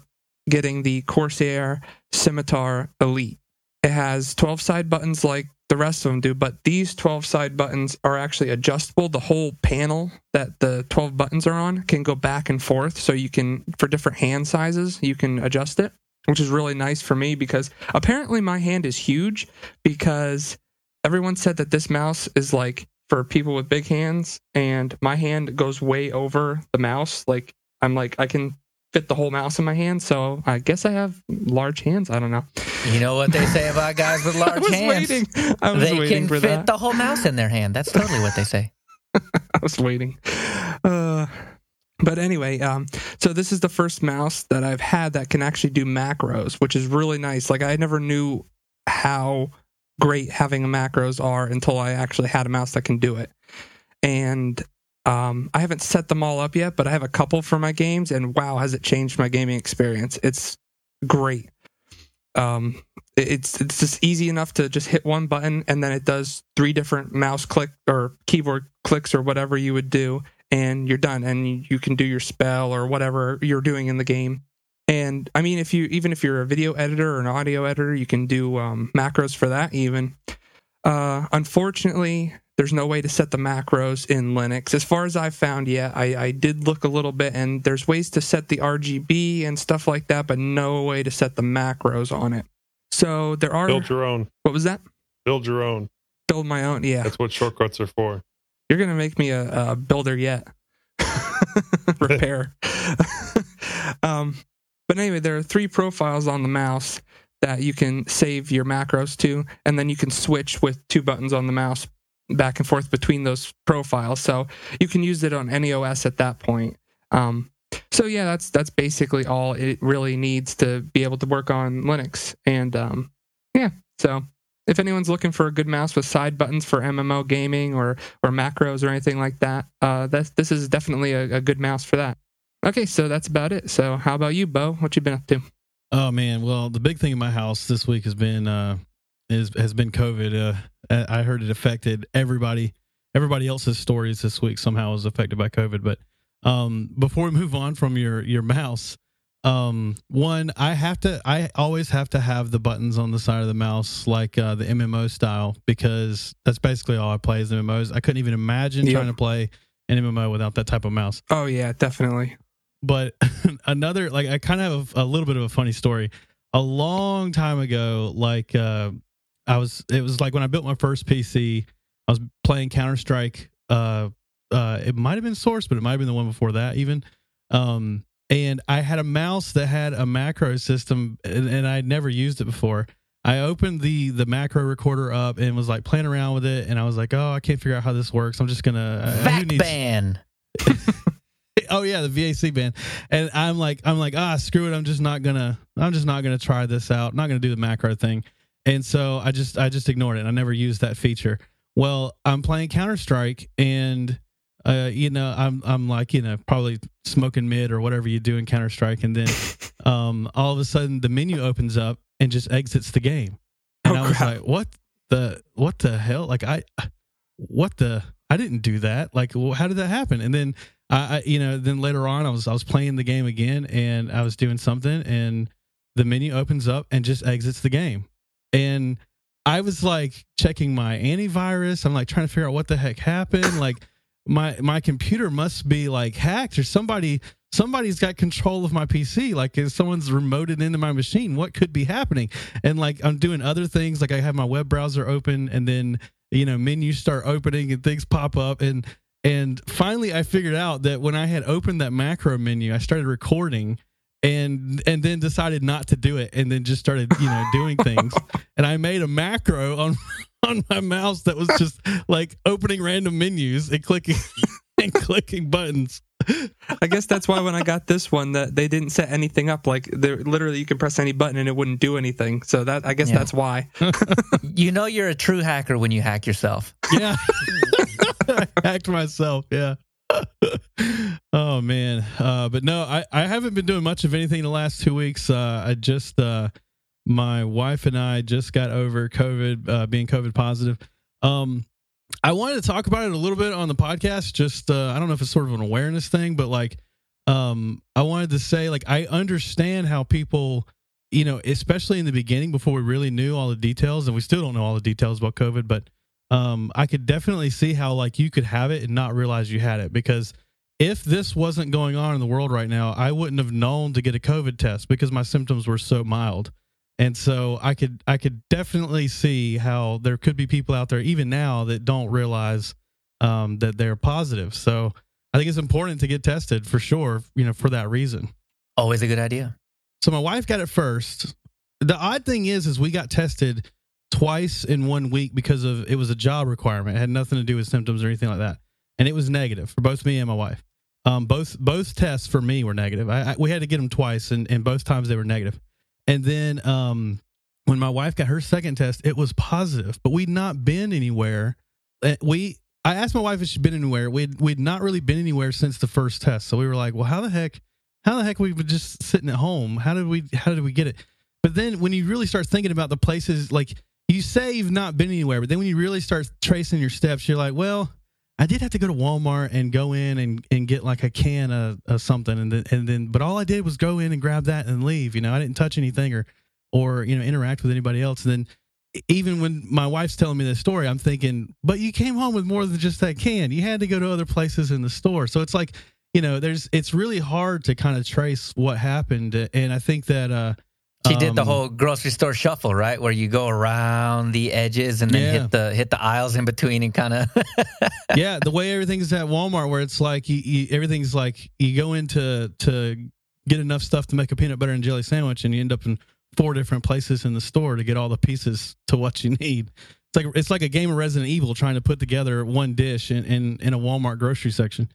getting the Corsair Scimitar Elite. It has 12 side buttons like the rest of them do, but these 12 side buttons are actually adjustable. The whole panel that the 12 buttons are on can go back and forth, so you can, for different hand sizes, you can adjust it, which is really nice for me because apparently my hand is huge, because everyone said that this mouse is like for people with big hands, and my hand goes way over the mouse. Like I'm like, I can fit the whole mouse in my hand, so I guess I have large hands. I don't know. You know what they say about guys with large hands? They can fit the whole mouse in their hand. That's totally what they say. I was waiting. But anyway, so this is the first mouse that I've had that can actually do macros, which is really nice. Like I never knew how great having macros are until I actually had a mouse that can do it. And I haven't set them all up yet, but I have a couple for my games, and wow, has it changed my gaming experience. It's great. It's just easy enough to just hit one button, and then it does 3 different mouse click or keyboard clicks or whatever you would do, and you're done, and you can do your spell or whatever you're doing in the game. And I mean, if you're a video editor or an audio editor, you can do macros for that even. Unfortunately, there's no way to set the macros in Linux. As far as I've found yet, I did look a little bit, and there's ways to set the RGB and stuff like that, but no way to set the macros on it. So there are... Build your own. What was that? Build your own. Build my own, yeah. That's what shortcuts are for. You're going to make me a builder yet. Repair. But anyway, there are three profiles on the mouse that you can save your macros to, and then you can switch with two buttons on the mouse back and forth between those profiles. So you can use it on any OS at that point. So yeah, that's basically all it really needs to be able to work on Linux. And yeah, so if anyone's looking for a good mouse with side buttons for MMO gaming or macros or anything like that, this is definitely a good mouse for that. Okay, so that's about it. So how about you, Bo? What you been up to? Oh man, well, the big thing in my house this week has been COVID. I heard it affected everybody. Everybody else's stories this week somehow was affected by COVID. But before we move on from your mouse, one, I always have to have the buttons on the side of the mouse, like the MMO style, because that's basically all I play is MMOs. I couldn't even imagine trying to play an MMO without that type of mouse. Oh yeah, definitely. But another, like, I kind of have a little bit of a funny story. A long time ago, like, it was like when I built my first PC, I was playing Counter-Strike. It might have been Source, but it might have been the one before that even. And I had a mouse that had a macro system, and I'd never used it before. I opened the macro recorder up and was like playing around with it, and I was like, oh, I can't figure out how this works. I'm just going to... VAC ban! Oh yeah, the VAC ban. And I'm like, screw it. I'm just not gonna try this out. I'm not gonna do the macro thing. And so I just ignored it. I never used that feature. Well, I'm playing Counter-Strike, and I'm like, probably smoking mid or whatever you do in Counter-Strike, and then all of a sudden the menu opens up and just exits the game. And I was like, what the hell? Like I didn't do that. Like, well, how did that happen? And then then later on I was playing the game again, and I was doing something, and the menu opens up and just exits the game. And I was like checking my antivirus. I'm like trying to figure out what the heck happened. Like my computer must be like hacked, or somebody's got control of my PC. Like, if someone's remoted into my machine, what could be happening? And like, I'm doing other things. Like, I have my web browser open, and then, menus start opening and things pop up. And finally, I figured out that when I had opened that macro menu, I started recording, and then decided not to do it, and then just started, doing things. And I made a macro on my mouse that was just like opening random menus and clicking buttons. I guess that's why when I got this one, that they didn't set anything up. Like, literally, you can press any button and it wouldn't do anything. So that, I guess, that's why. You're a true hacker when you hack yourself. Yeah. I hacked myself, yeah. Oh man. But no, I haven't been doing much of anything the last 2 weeks. My wife and I just got over COVID, being COVID positive. I wanted to talk about it a little bit on the podcast. Just I don't know if it's sort of an awareness thing, but like I wanted to say, like, I understand how people, especially in the beginning before we really knew all the details, and we still don't know all the details about COVID, but I could definitely see how, like, you could have it and not realize you had it, because if this wasn't going on in the world right now, I wouldn't have known to get a COVID test because my symptoms were so mild. And so I could definitely see how there could be people out there even now that don't realize that they're positive. So I think it's important to get tested for sure, for that reason. Always a good idea. So my wife got it first. The odd thing is we got tested twice in 1 week because of it was a job requirement. It had nothing to do with symptoms or anything like that, and it was negative for both me and my wife. Both tests for me were negative. We had to get them twice, and both times they were negative. And then when my wife got her second test, it was positive, but we'd not been anywhere. I asked my wife if she'd been anywhere. We'd not really been anywhere since the first test, so we were like, well, how the heck we were just sitting at home? How did we get it? But then when you really start thinking about the places, like, you say you've not been anywhere, but then when you really start tracing your steps, you're like, well, I did have to go to Walmart and go in and get like a can of something. And then, but all I did was go in and grab that and leave. I didn't touch anything or interact with anybody else. And then even when my wife's telling me this story, I'm thinking, but you came home with more than just that can. You had to go to other places in the store. So it's like, it's really hard to kind of trace what happened. And I think that, She did the whole grocery store shuffle, right? Where you go around the edges and then hit the aisles in between and kind of. Yeah, the way everything's at Walmart, where it's like everything's like you go in to get enough stuff to make a peanut butter and jelly sandwich, and you end up in 4 different places in the store to get all the pieces to what you need. It's like a game of Resident Evil trying to put together one dish in a Walmart grocery section.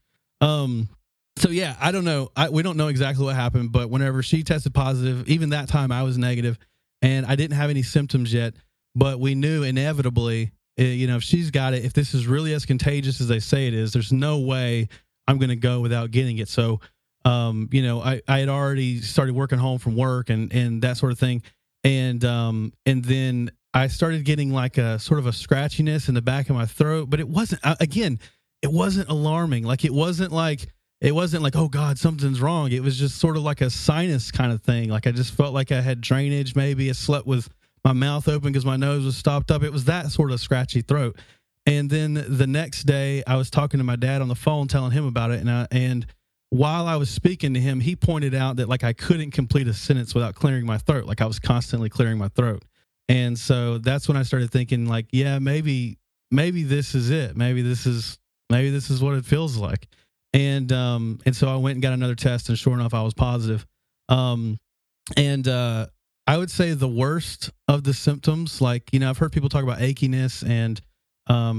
So yeah, I don't know. We don't know exactly what happened, but whenever she tested positive, even that time I was negative, and I didn't have any symptoms yet. But we knew inevitably, you know, if she's got it, if this is really as contagious as they say it is, there's no way I'm going to go without getting it. So, you know, I had already started working home from work and that sort of thing, and then I started getting like a sort of a scratchiness in the back of my throat, but it wasn't alarming. Like it wasn't like, oh God, something's wrong. It was just sort of like a sinus kind of thing. Like I just felt like I had drainage. Maybe I slept with my mouth open because my nose was stopped up. It was that sort of scratchy throat. And then the next day I was talking to my dad on the phone, telling him about it. And while I was speaking to him, he pointed out that like I couldn't complete a sentence without clearing my throat. Like I was constantly clearing my throat. And so that's when I started thinking like, yeah, maybe this is it. Maybe this is what it feels like. And so I went and got another test, and sure enough, I was positive. And I would say the worst of the symptoms, like, you know, I've heard people talk about achiness and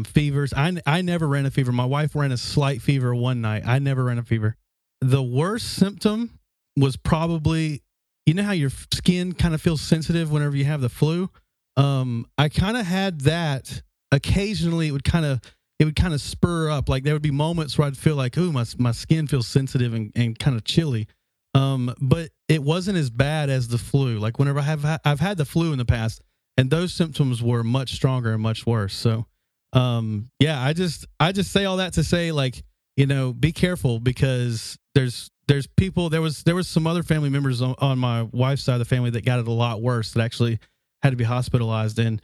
fevers. I never ran a fever. My wife ran a slight fever one night. I never ran a fever. The worst symptom was probably, you know how your skin kind of feels sensitive whenever you have the flu? I kind of had that. Occasionally, it would kind of spur up. Like there would be moments where I'd feel like, ooh, my skin feels sensitive and kind of chilly. But it wasn't as bad as the flu. Like whenever I've had the flu in the past, and those symptoms were much stronger and much worse. So, yeah, I just say all that to say, like, you know, be careful, because there's people, there was some other family members on my wife's side of the family that got it a lot worse, that actually had to be hospitalized. And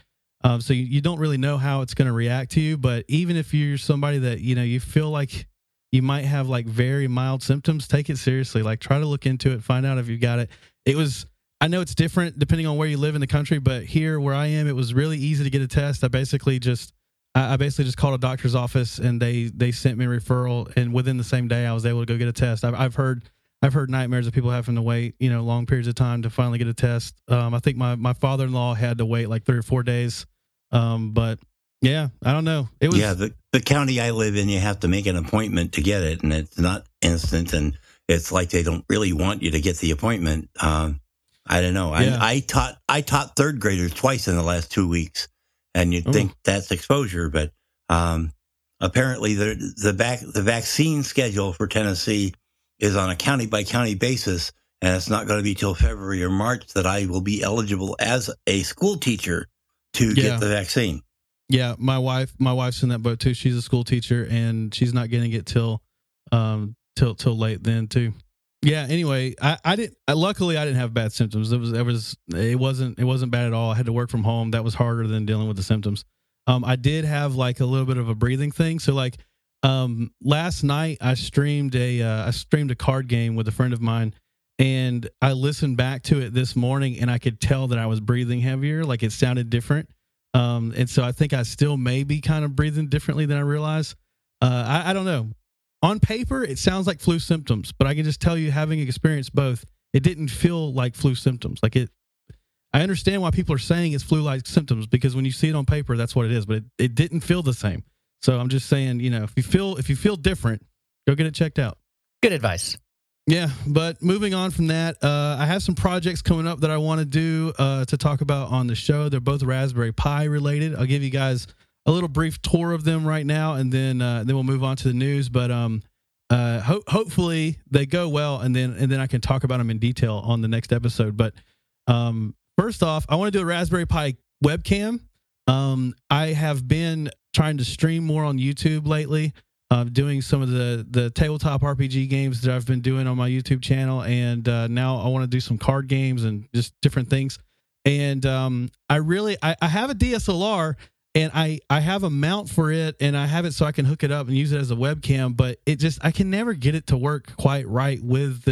so you don't really know how it's going to react to you. But even if you're somebody that, you know, you feel like you might have like very mild symptoms, take it seriously. Like try to look into it, find out if you got it. I know it's different depending on where you live in the country, but here where I am, it was really easy to get a test. I basically just called a doctor's office, and they sent me a referral. And within the same day, I was able to go get a test. I've heard nightmares of people having to wait, you know, long periods of time to finally get a test. I think my father-in-law had to wait like 3 or 4 days. But yeah, I don't know. It was the county I live in, you have to make an appointment to get it, and it's not instant, and it's like they don't really want you to get the appointment. I don't know. Yeah. I taught 3rd graders twice in the last 2 weeks, and you'd think that's exposure, but apparently the vaccine schedule for Tennessee is on a county-by-county basis, and it's not going to be till February or March that I will be eligible as a school teacher to get the vaccine. Yeah, my wife's in that boat, too. She's a school teacher, and she's not getting it till late then, too. Yeah, anyway, luckily I didn't have bad symptoms. It wasn't bad at all. I had to work from home. That was harder than dealing with the symptoms. I did have like a little bit of a breathing thing. So like, last night I streamed a card game with a friend of mine, and I listened back to it this morning, and I could tell that I was breathing heavier. Like it sounded different. And so I think I still may be kind of breathing differently than I realized. I don't know. On paper, it sounds like flu symptoms, but I can just tell you, having experienced both, it didn't feel like flu symptoms. Like I understand why people are saying it's flu-like symptoms, because when you see it on paper, that's what it is, but it didn't feel the same. So I'm just saying, you know, if you feel different, go get it checked out. Good advice. Yeah, but moving on from that, I have some projects coming up that I want to do to talk about on the show. They're both Raspberry Pi related. I'll give you guys a little brief tour of them right now, and then we'll move on to the news. But hopefully they go well, and then I can talk about them in detail on the next episode. But first off, I want to do a Raspberry Pi webcam. I have been trying to stream more on YouTube lately, doing some of the tabletop RPG games that I've been doing on my YouTube channel. And now I want to do some card games and just different things. And I have a DSLR, and I have a mount for it, and I have it so I can hook it up and use it as a webcam, but I can never get it to work quite right with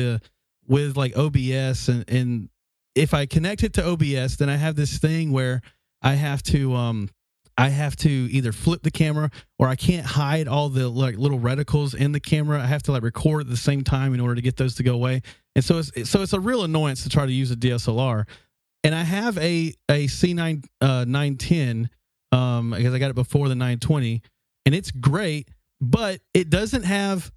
like OBS and if I connect it to OBS, then I have this thing where I have to either flip the camera, or I can't hide all the like little reticles in the camera. I have to like record at the same time in order to get those to go away. And so it's a real annoyance to try to use a DSLR. And I have a C9 910 because I got it before the 920, and it's great, but it doesn't have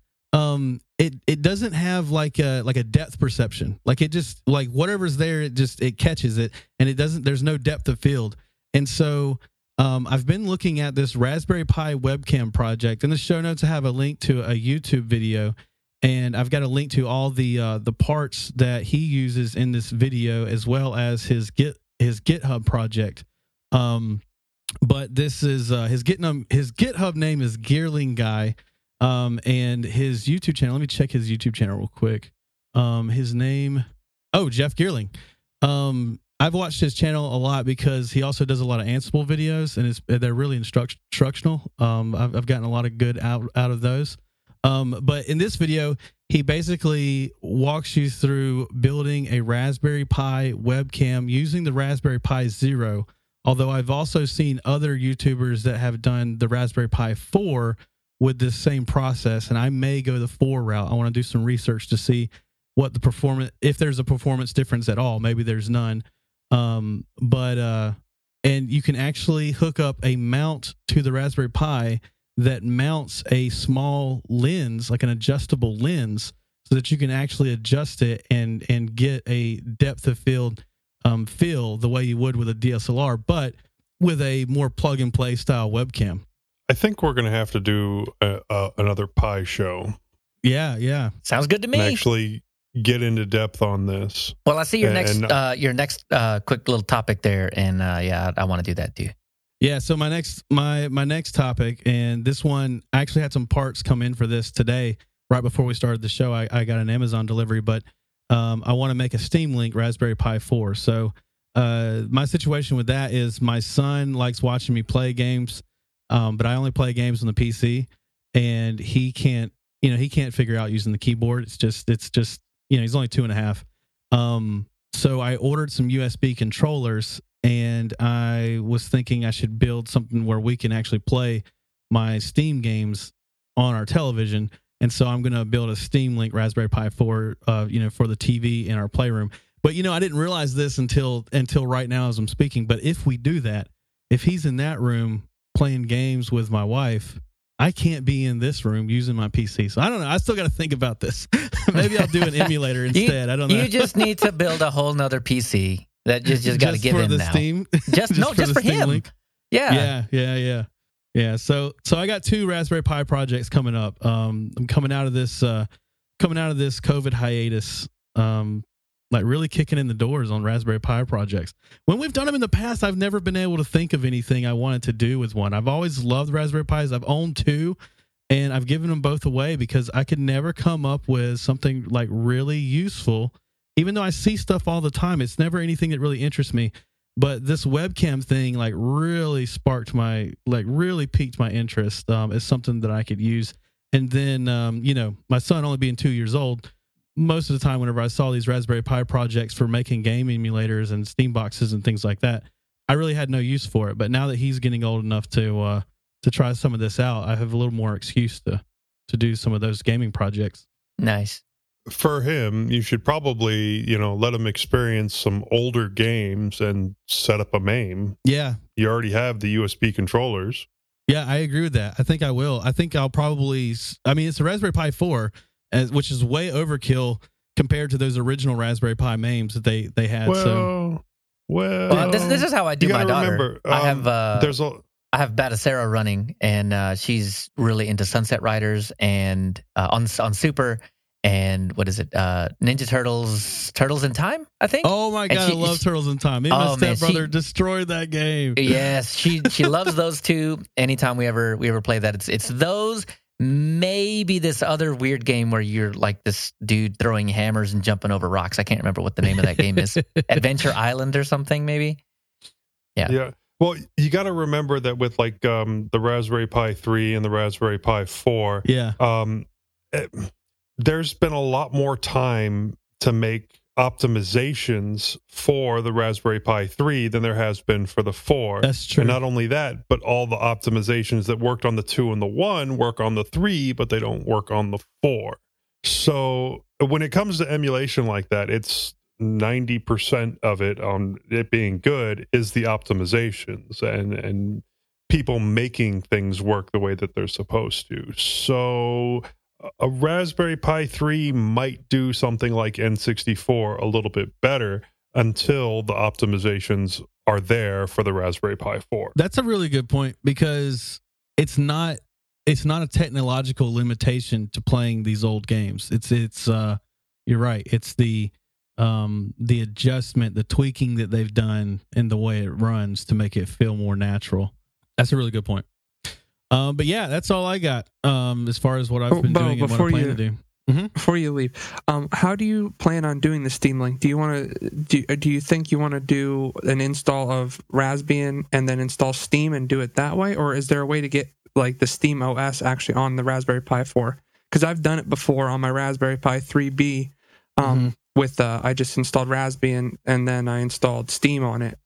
it doesn't have like a depth perception. Like it just like whatever's there, it catches it, and it doesn't. There's no depth of field, and so. I've been looking at this Raspberry Pi webcam project. In the show notes, I have a link to a YouTube video, and I've got a link to all the parts that he uses in this video, as well as his GitHub project. But this is his GitHub name is Gearling Guy, and his YouTube channel. Let me check his YouTube channel real quick. His name, Jeff Gearling. I've watched his channel a lot because he also does a lot of Ansible videos, and they're really instructional. I've gotten a lot of good out of those. But in this video, he basically walks you through building a Raspberry Pi webcam using the Raspberry Pi Zero. Although I've also seen other YouTubers that have done the Raspberry Pi 4 with this same process, and I may go the 4 route. I want to do some research to see what the performance, if there's a performance difference at all. Maybe there's none. And you can actually hook up a mount to the Raspberry Pi that mounts a small lens, like an adjustable lens, so that you can actually adjust it and get a depth of field feel the way you would with a DSLR, but with a more plug and play style webcam. I think we're going to have to do another Pi show. Yeah. Sounds good to me. And actually get into depth on this. Well, I see your next quick little topic there, and I want to do that too. Yeah, so my next topic, and this one, I actually had some parts come in for this today right before we started the show. I got an Amazon delivery, but I want to make a Steam Link Raspberry Pi 4. So my situation with that is my son likes watching me play games, but I only play games on the PC, and he can't figure out using the keyboard. It's just he's only 2.5. So I ordered some USB controllers, and I was thinking I should build something where we can actually play my Steam games on our television. And so I'm going to build a Steam Link Raspberry Pi 4, for the TV in our playroom. But, I didn't realize this until right now as I'm speaking. But if we do that, if he's in that room playing games with my wife, I can't be in this room using my PC. So I don't know. I still got to think about this. Maybe I'll do an emulator instead. I don't know. You just need to build a whole nother PC that just got to give him now. Steam? Just for him. Link. Yeah. So I got 2 Raspberry Pi projects coming up. I'm coming out of this COVID hiatus, like really kicking in the doors on Raspberry Pi projects. When we've done them in the past, I've never been able to think of anything I wanted to do with one. I've always loved Raspberry Pis. I've owned 2, and I've given them both away because I could never come up with something like really useful. Even though I see stuff all the time, it's never anything that really interests me. But this webcam thing like really piqued my interest as something that I could use. And then, my son only being 2 years old, most of the time, whenever I saw these Raspberry Pi projects for making game emulators and Steam boxes and things like that, I really had no use for it. But now that he's getting old enough to try some of this out, I have a little more excuse to do some of those gaming projects. Nice. For him, you should probably, let him experience some older games and set up a MAME. Yeah. You already have the USB controllers. Yeah, I agree with that. I think I will. I think I'll probably... it's a Raspberry Pi 4... which is way overkill compared to those original Raspberry Pi MAMEs that they had. This is how I do my daughter. Remember, I have Batacera running, and she's really into Sunset Riders and on Super, and what is it? Ninja Turtles, Turtles in Time, I think. Oh my god, I love Turtles in Time. My stepbrother destroyed that game. Yes, she loves those too. Anytime we ever play that, it's those. Maybe this other weird game where you're like this dude throwing hammers and jumping over rocks. I can't remember what the name of that game is. Adventure Island or something, maybe. Yeah. Well, you got to remember that with like the Raspberry Pi 3 and the Raspberry Pi 4. Yeah. There's been a lot more time to make optimizations for the Raspberry Pi 3 than there has been for the 4. That's true. And not only that, but all the optimizations that worked on the 2 and the 1 work on the 3, but they don't work on the 4. So when it comes to emulation like that, it's 90% of it on it being good is the optimizations and people making things work the way that they're supposed to. So a Raspberry Pi 3 might do something like N64 a little bit better until the optimizations are there for the Raspberry Pi 4. That's a really good point, because it's not a technological limitation to playing these old games. It's you're right. It's the adjustment, the tweaking that they've done in the way it runs to make it feel more natural. That's a really good point. But yeah, that's all I got as far as what I've been doing and what I plan to do. Mm-hmm. Before you leave, how do you plan on doing the Steam Link? Do you think you want to do an install of Raspbian and then install Steam and do it that way? Or is there a way to get like the Steam OS actually on the Raspberry Pi 4? Because I've done it before on my Raspberry Pi 3B with I just installed Raspbian and then I installed Steam on it.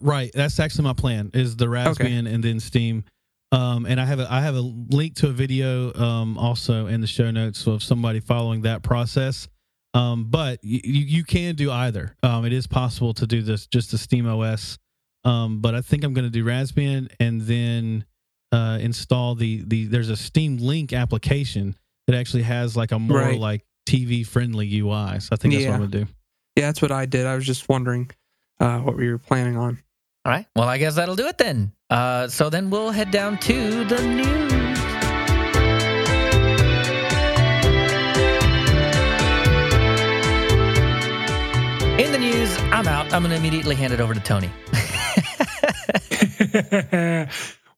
Right. That's actually my plan, is the Raspbian and then Steam. And I have a link to a video also in the show notes of somebody following that process. But you can do either. It is possible to do this just the Steam OS. But I think I'm going to do Raspbian and then install the there's a Steam Link application that actually has like a more like TV friendly UI. So I think that's what I'm going to do. Yeah, that's what I did. I was just wondering what we were planning on. All right. Well, I guess that'll do it then. So then we'll head down to the news. In the news, I'm out. I'm going to immediately hand it over to Tony.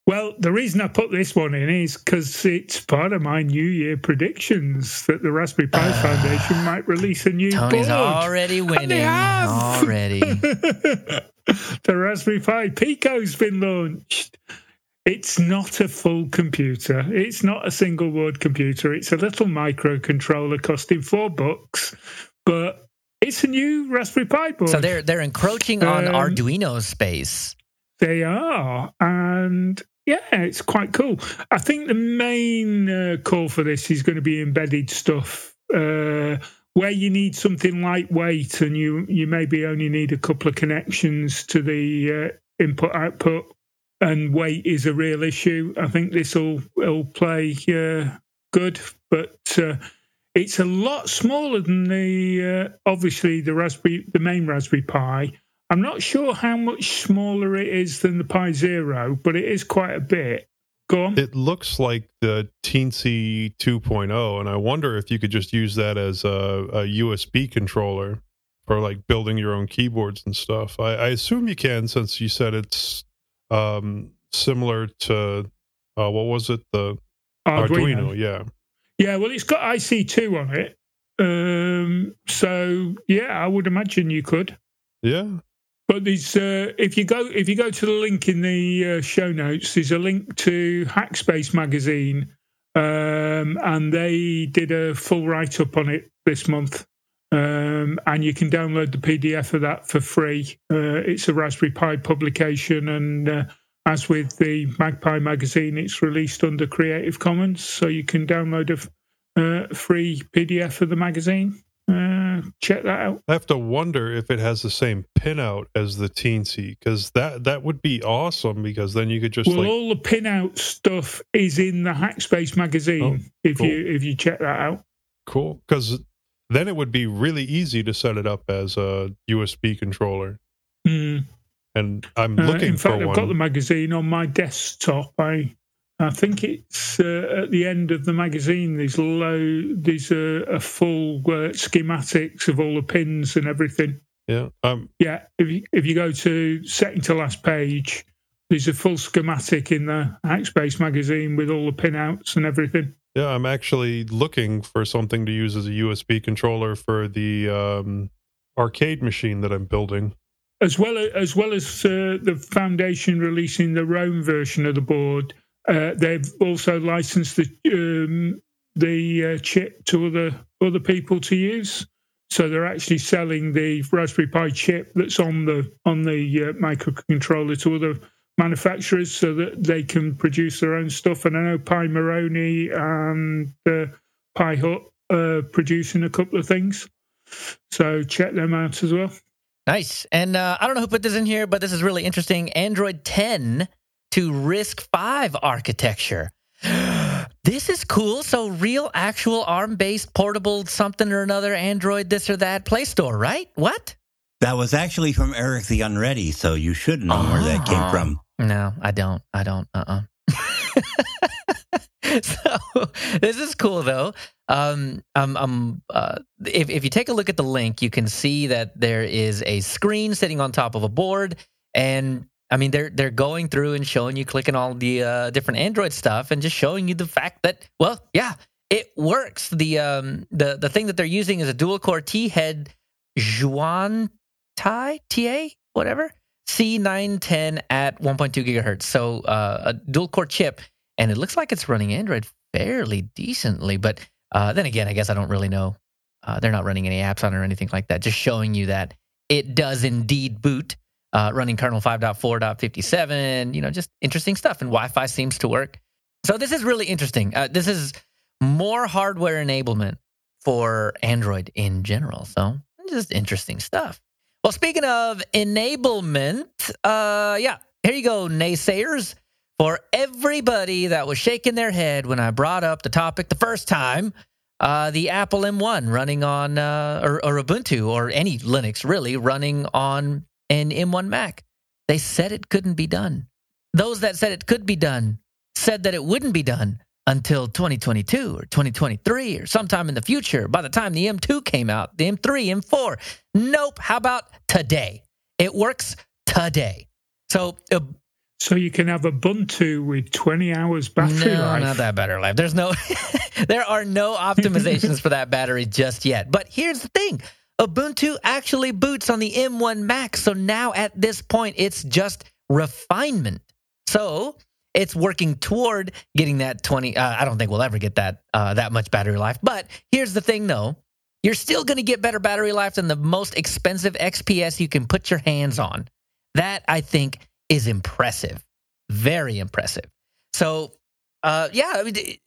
Well, the reason I put this one in is because it's part of my New Year predictions that the Raspberry Pi Foundation might release a new Tony's board. Already winning. And they have. Already. The Raspberry Pi Pico's been launched. It's not a full computer. It's not a single board computer. It's a little microcontroller costing $4, but it's a new Raspberry Pi board. So they're encroaching on Arduino space. They are, and yeah, it's quite cool. I think the main call for this is going to be embedded stuff where you need something lightweight and you maybe only need a couple of connections to the input-output, and weight is a real issue. I think this will play good, but it's a lot smaller than the main Raspberry Pi. I'm not sure how much smaller it is than the Pi Zero, but it is quite a bit. Go on. It looks like the Teensy 2.0, and I wonder if you could just use that as a USB controller for like building your own keyboards and stuff. I assume you can, since you said it's similar to what was it? The Arduino, yeah. Yeah, well, it's got IC2 on it. So yeah, I would imagine you could. Yeah. But there's if you go to the link in the show notes, there's a link to Hackspace magazine, and they did a full write-up on it this month, and you can download the PDF of that for free. It's a Raspberry Pi publication, and as with the Magpie magazine, it's released under Creative Commons, so you can download a free PDF of the magazine. Check that out. I have to wonder if it has the same pinout as the Teensy, because that would be awesome, because then you could just all the pinout stuff is in the Hackspace magazine. If you check that out. Cool, because then it would be really easy to set it up as a USB controller. And I'm looking for one. In fact, I've got the magazine on my desktop. I think it's at the end of the magazine. There's a full schematics of all the pins and everything. Yeah. Yeah. If you go to second to last page, there's a full schematic in the Hackspace magazine with all the pinouts and everything. Yeah, I'm actually looking for something to use as a USB controller for the arcade machine that I'm building. As well as the Foundation releasing the Rome version of the board. They've also licensed the chip to other people to use. So they're actually selling the Raspberry Pi chip that's on the microcontroller to other manufacturers so that they can produce their own stuff. And I know Pi Moroni and Pi Hut are producing a couple of things. So check them out as well. Nice. And I don't know who put this in here, but this is really interesting. Android 10 to RISC-V architecture. This is cool. So real, actual ARM-based, portable, something or another, Android, this or that, Play Store, right? What? That was actually from Eric the Unready, so you should know where that came from. No, I don't. So this is cool, though. If you take a look at the link, you can see that there is a screen sitting on top of a board, and I mean, they're going through and showing you clicking all the different Android stuff and just showing you the fact that, well, yeah, it works. The thing that they're using is a dual-core T-head Xuan Tai, TA, whatever, C910 at 1.2 gigahertz. So a dual-core chip, and it looks like it's running Android fairly decently. But then again, I guess I don't really know. They're not running any apps on it or anything like that, just showing you that it does indeed boot. Running kernel 5.4.57, you know, just interesting stuff. And Wi-Fi seems to work. So this is really interesting. This is more hardware enablement for Android in general. So just interesting stuff. Well, speaking of enablement, here you go, naysayers. For everybody that was shaking their head when I brought up the topic the first time, the Apple M1 running on, or Ubuntu, or any Linux really, running on an M1 Mac. They said it couldn't be done. Those that said it could be done said that it wouldn't be done until 2022 or 2023 or sometime in the future. By the time the M2 came out, the M3, M4. Nope. How about today? It works today. So you can have Ubuntu with 20 hours battery life. No, not that battery life. There are no optimizations for that battery just yet. But here's the thing. Ubuntu actually boots on the M1 Mac, so now at this point, it's just refinement. So it's working toward getting that 20. I don't think we'll ever get that much battery life. But here's the thing, though. You're still going to get better battery life than the most expensive XPS you can put your hands on. That, I think, is impressive. Very impressive. So, if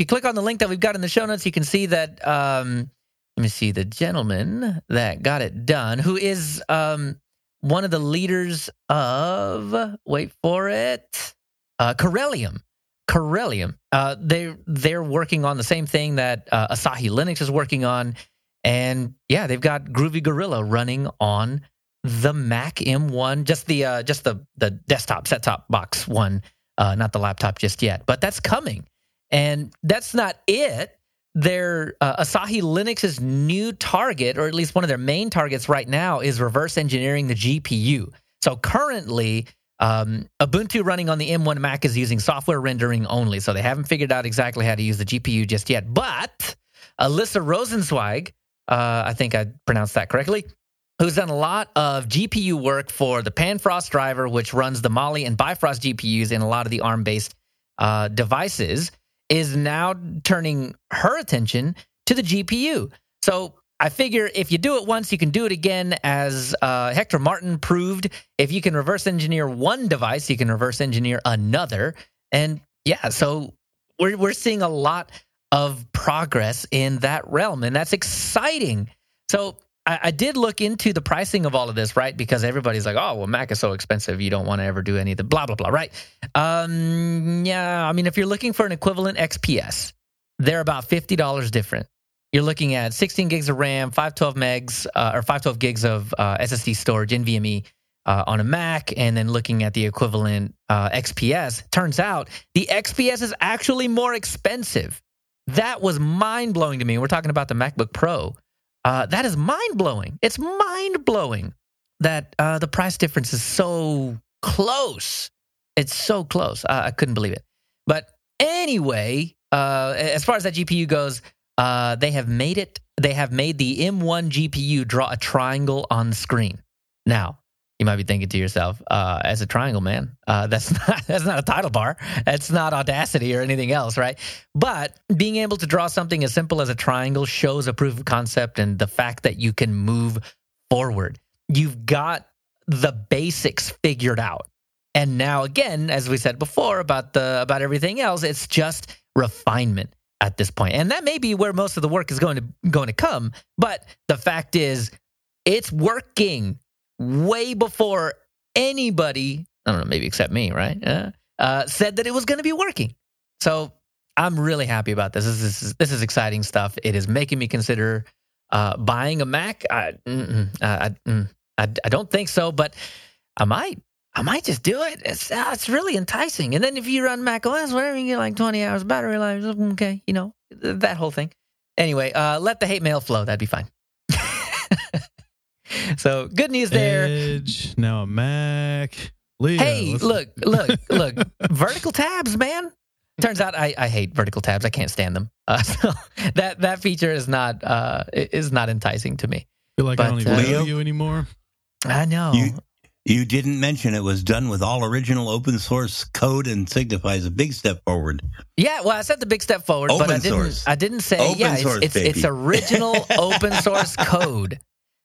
you click on the link that we've got in the show notes, you can see that... Let me see, the gentleman that got it done, who is one of the leaders of, wait for it, Corellium. Corellium. They're working on the same thing that Asahi Linux is working on. And yeah, they've got Groovy Gorilla running on the Mac M1, just the desktop set-top box one, not the laptop just yet. But that's coming. And that's not it. Their Asahi Linux's new target, or at least one of their main targets right now, is reverse engineering the GPU. So currently, Ubuntu running on the M1 Mac is using software rendering only. So they haven't figured out exactly how to use the GPU just yet. But Alyssa Rosenzweig, I think I pronounced that correctly, who's done a lot of GPU work for the Panfrost driver, which runs the Mali and Bifrost GPUs in a lot of the ARM-based devices, is now turning her attention to the GPU. So I figure if you do it once, you can do it again, as Hector Martin proved. If you can reverse engineer one device, you can reverse engineer another. And yeah, so we're seeing a lot of progress in that realm, and that's exciting. So I did look into the pricing of all of this, right? Because everybody's like, oh, well, Mac is so expensive, you don't want to ever do any of the blah, blah, blah, right? I mean, if you're looking for an equivalent XPS, they're about $50 different. You're looking at 16 gigs of RAM, 512 gigs of SSD storage, NVMe on a Mac, and then looking at the equivalent XPS. Turns out the XPS is actually more expensive. That was mind-blowing to me. We're talking about the MacBook Pro. That is mind-blowing. It's mind-blowing that the price difference is so close. It's so close. I couldn't believe it. But anyway, as far as that GPU goes, they have made the M1 GPU draw a triangle on the screen. Now, you might be thinking to yourself, as a triangle man, that's not a title bar. That's not Audacity or anything else, right? But being able to draw something as simple as a triangle shows a proof of concept and the fact that you can move forward. You've got the basics figured out. And now, again, as we said before about everything else, it's just refinement at this point. And that may be where most of the work is going to come. But the fact is, it's working way before anybody, I don't know, maybe except me, right? Said that it was going to be working. So I'm really happy about this. This is exciting stuff. It is making me consider buying a Mac. I don't think so, but I might. I might just do it. It's really enticing. And then if you run Mac OS, whatever, you get like 20 hours battery life. Okay, you know, that whole thing. Anyway, let the hate mail flow. That'd be fine. So good news there. Edge, now a Mac. Leo, hey, look. Vertical tabs, man. Turns out I hate vertical tabs. I can't stand them. So that feature is not enticing to me. I feel like I don't even know you anymore. I know. You didn't mention it was done with all original open source code and signifies a big step forward. Yeah, well, I said the big step forward, open but I didn't say open source, it's original open source code.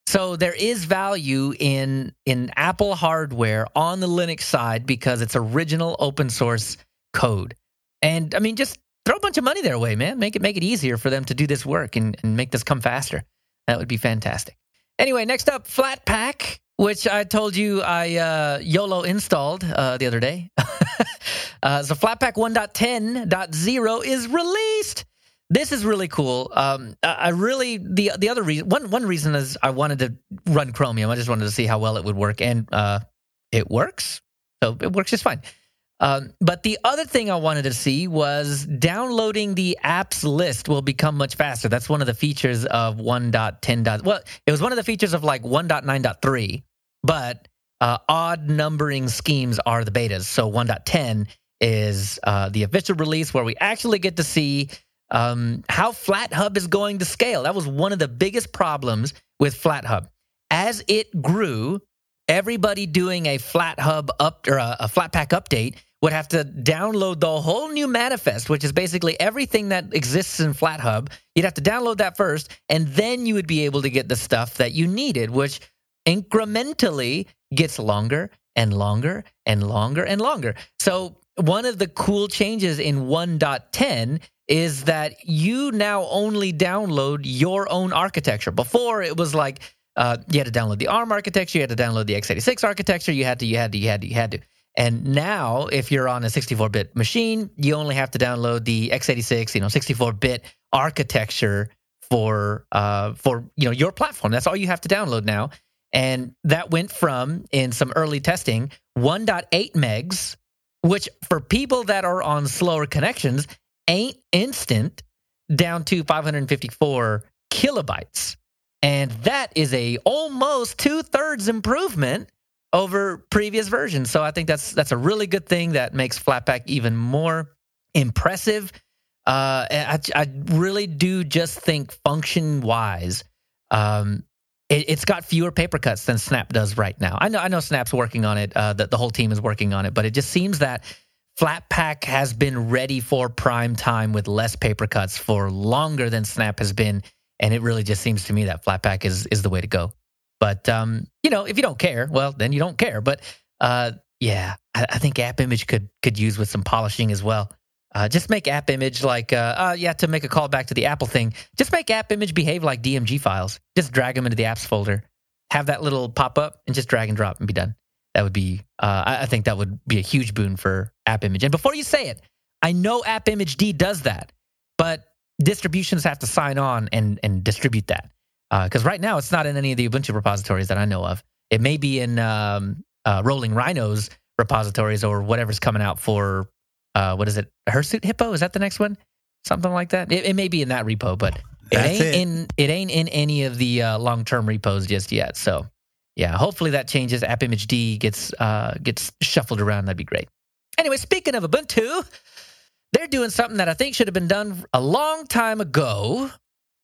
So there is value in Apple hardware on the Linux side because it's original open source code. And I mean, just throw a bunch of money their way, man. Make it easier for them to do this work and make this come faster. That would be fantastic. Anyway, next up, Flatpak, which I told you I YOLO installed the other day. So Flatpak 1.10.0 is released. This is really cool. The other reason, one reason is I wanted to run Chromium. I just wanted to see how well it would work, and it works. So it works just fine. But the other thing I wanted to see was downloading the apps list will become much faster. That's one of the features of 1.10. Well, it was one of the features of like 1.9.3, but odd numbering schemes are the betas. So 1.10 is the official release where we actually get to see how FlatHub is going to scale. That was one of the biggest problems with FlatHub. As it grew, everybody doing a FlatHub up or a Flatpak update would have to download the whole new manifest, which is basically everything that exists in FlatHub. You'd have to download that first, and then you would be able to get the stuff that you needed, which incrementally gets longer and longer and longer and longer. So one of the cool changes in 1.10 is that you now only download your own architecture. Before, it was like you had to download the ARM architecture, you had to download the x86 architecture, you had to. And now, if you're on a 64-bit machine, you only have to download the x86, 64-bit architecture for your platform. That's all you have to download now. And that went from, in some early testing, 1.8 megs, which for people that are on slower connections ain't instant, down to 554 kilobytes. And that is a almost 2/3 improvement over previous versions. So I think that's a really good thing that makes Flatpak even more impressive. I really do just think function-wise, it's got fewer paper cuts than Snap does right now. I know Snap's working on it, the whole team is working on it, but it just seems that Flatpak has been ready for prime time with less paper cuts for longer than Snap has been, and it really just seems to me that Flatpak is the way to go. But if you don't care, well, then you don't care. But I think App Image could use with some polishing as well. Just make App Image like to make a call back to the Apple thing. Just make App Image behave like DMG files. Just drag them into the apps folder, have that little pop up, and just drag and drop and be done. That would be, I think that would be a huge boon for App Image. And before you say it, I know App Image D does that, but distributions have to sign on and distribute that. Because right now it's not in any of the Ubuntu repositories that I know of. It may be in Rolling Rhino's repositories or whatever's coming out for, what is it? Hirsute Hippo? Is that the next one? Something like that. It may be in that repo, but it ain't in any of the long-term repos just yet. So yeah, hopefully that changes. App Image D gets shuffled around. That'd be great. Anyway, speaking of Ubuntu, they're doing something that I think should have been done a long time ago,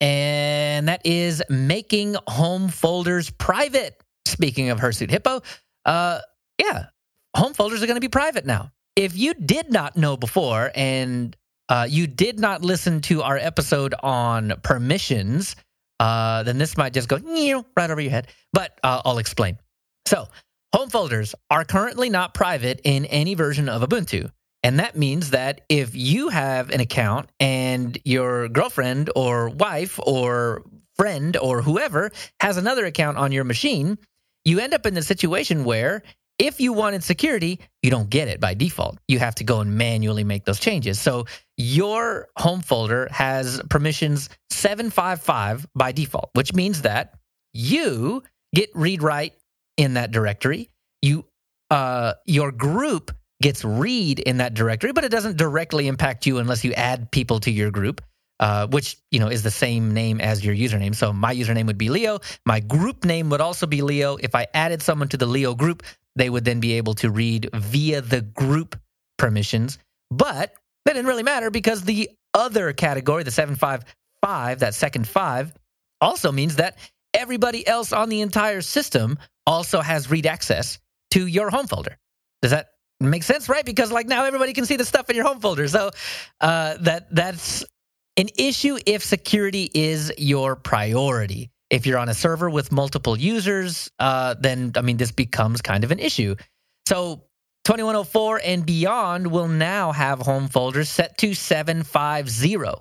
and that is making home folders private. Speaking of Hirsute Hippo, Yeah, home folders are going to be private now. If you did not know before and you did not listen to our episode on permissions, then this might just go right over your head, but I'll explain. So home folders are currently not private in any version of Ubuntu. And that means that if you have an account and your girlfriend or wife or friend or whoever has another account on your machine, you end up in the situation where if you wanted security, you don't get it by default. You have to go and manually make those changes. So your home folder has permissions 755 by default, which means that you get read-write in that directory. Your group gets read in that directory, but it doesn't directly impact you unless you add people to your group, which is the same name as your username. So my username would be Leo. My group name would also be Leo. If I added someone to the Leo group, they would then be able to read via the group permissions. But that didn't really matter because the other category, the 755, that second five, also means that everybody else on the entire system also has read access to your home folder. Does that makes sense, right? Because now everybody can see the stuff in your home folder. So that's an issue if security is your priority. If you're on a server with multiple users, then this becomes kind of an issue. So 2104 and beyond will now have home folders set to 750,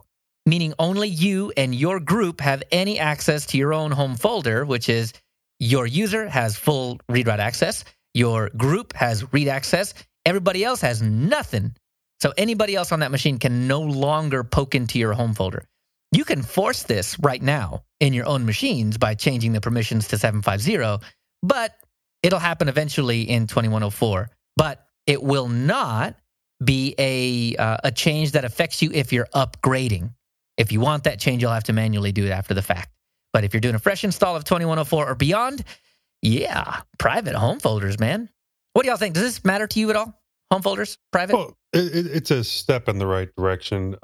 meaning only you and your group have any access to your own home folder, which is your user has full read-write access, your group has read access, everybody else has nothing. So anybody else on that machine can no longer poke into your home folder. You can force this right now in your own machines by changing the permissions to 750, but it'll happen eventually in 2104. But it will not be a change that affects you if you're upgrading. If you want that change, you'll have to manually do it after the fact. But if you're doing a fresh install of 2104 or beyond, yeah, private home folders, man. What do y'all think? Does this matter to you at all? Home folders, private? Well, it's a step in the right direction.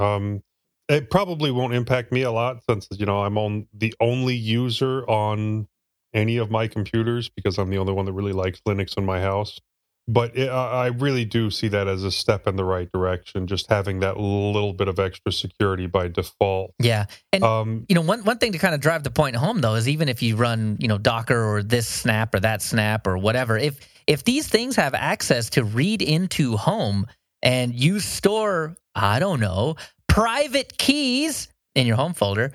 It probably won't impact me a lot since, I'm the only user on any of my computers because I'm the only one that really likes Linux in my house. But I really do see that as a step in the right direction, just having that little bit of extra security by default. Yeah. And, one thing to kind of drive the point home, though, is even if you run, Docker or this snap or that snap or whatever, if these things have access to read into home and you store, private keys in your home folder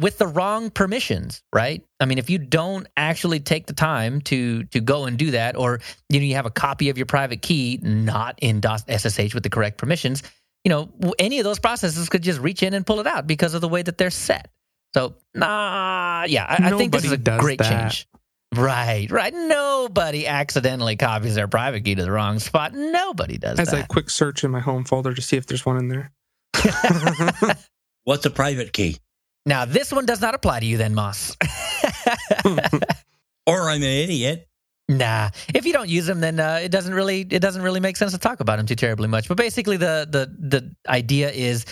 with the wrong permissions, right? If you don't actually take the time to go and do that, or you have a copy of your private key not in .ssh with the correct permissions, any of those processes could just reach in and pull it out because of the way that they're set. So, I think this is a great change. Right. Nobody accidentally copies their private key to the wrong spot. Nobody does that. As a quick search in my home folder to see if there's one in there. What's a private key? Now, this one does not apply to you then, Moss. Or I'm an idiot. Nah. If you don't use them, then it doesn't really make sense to talk about them too terribly much. But basically, the idea is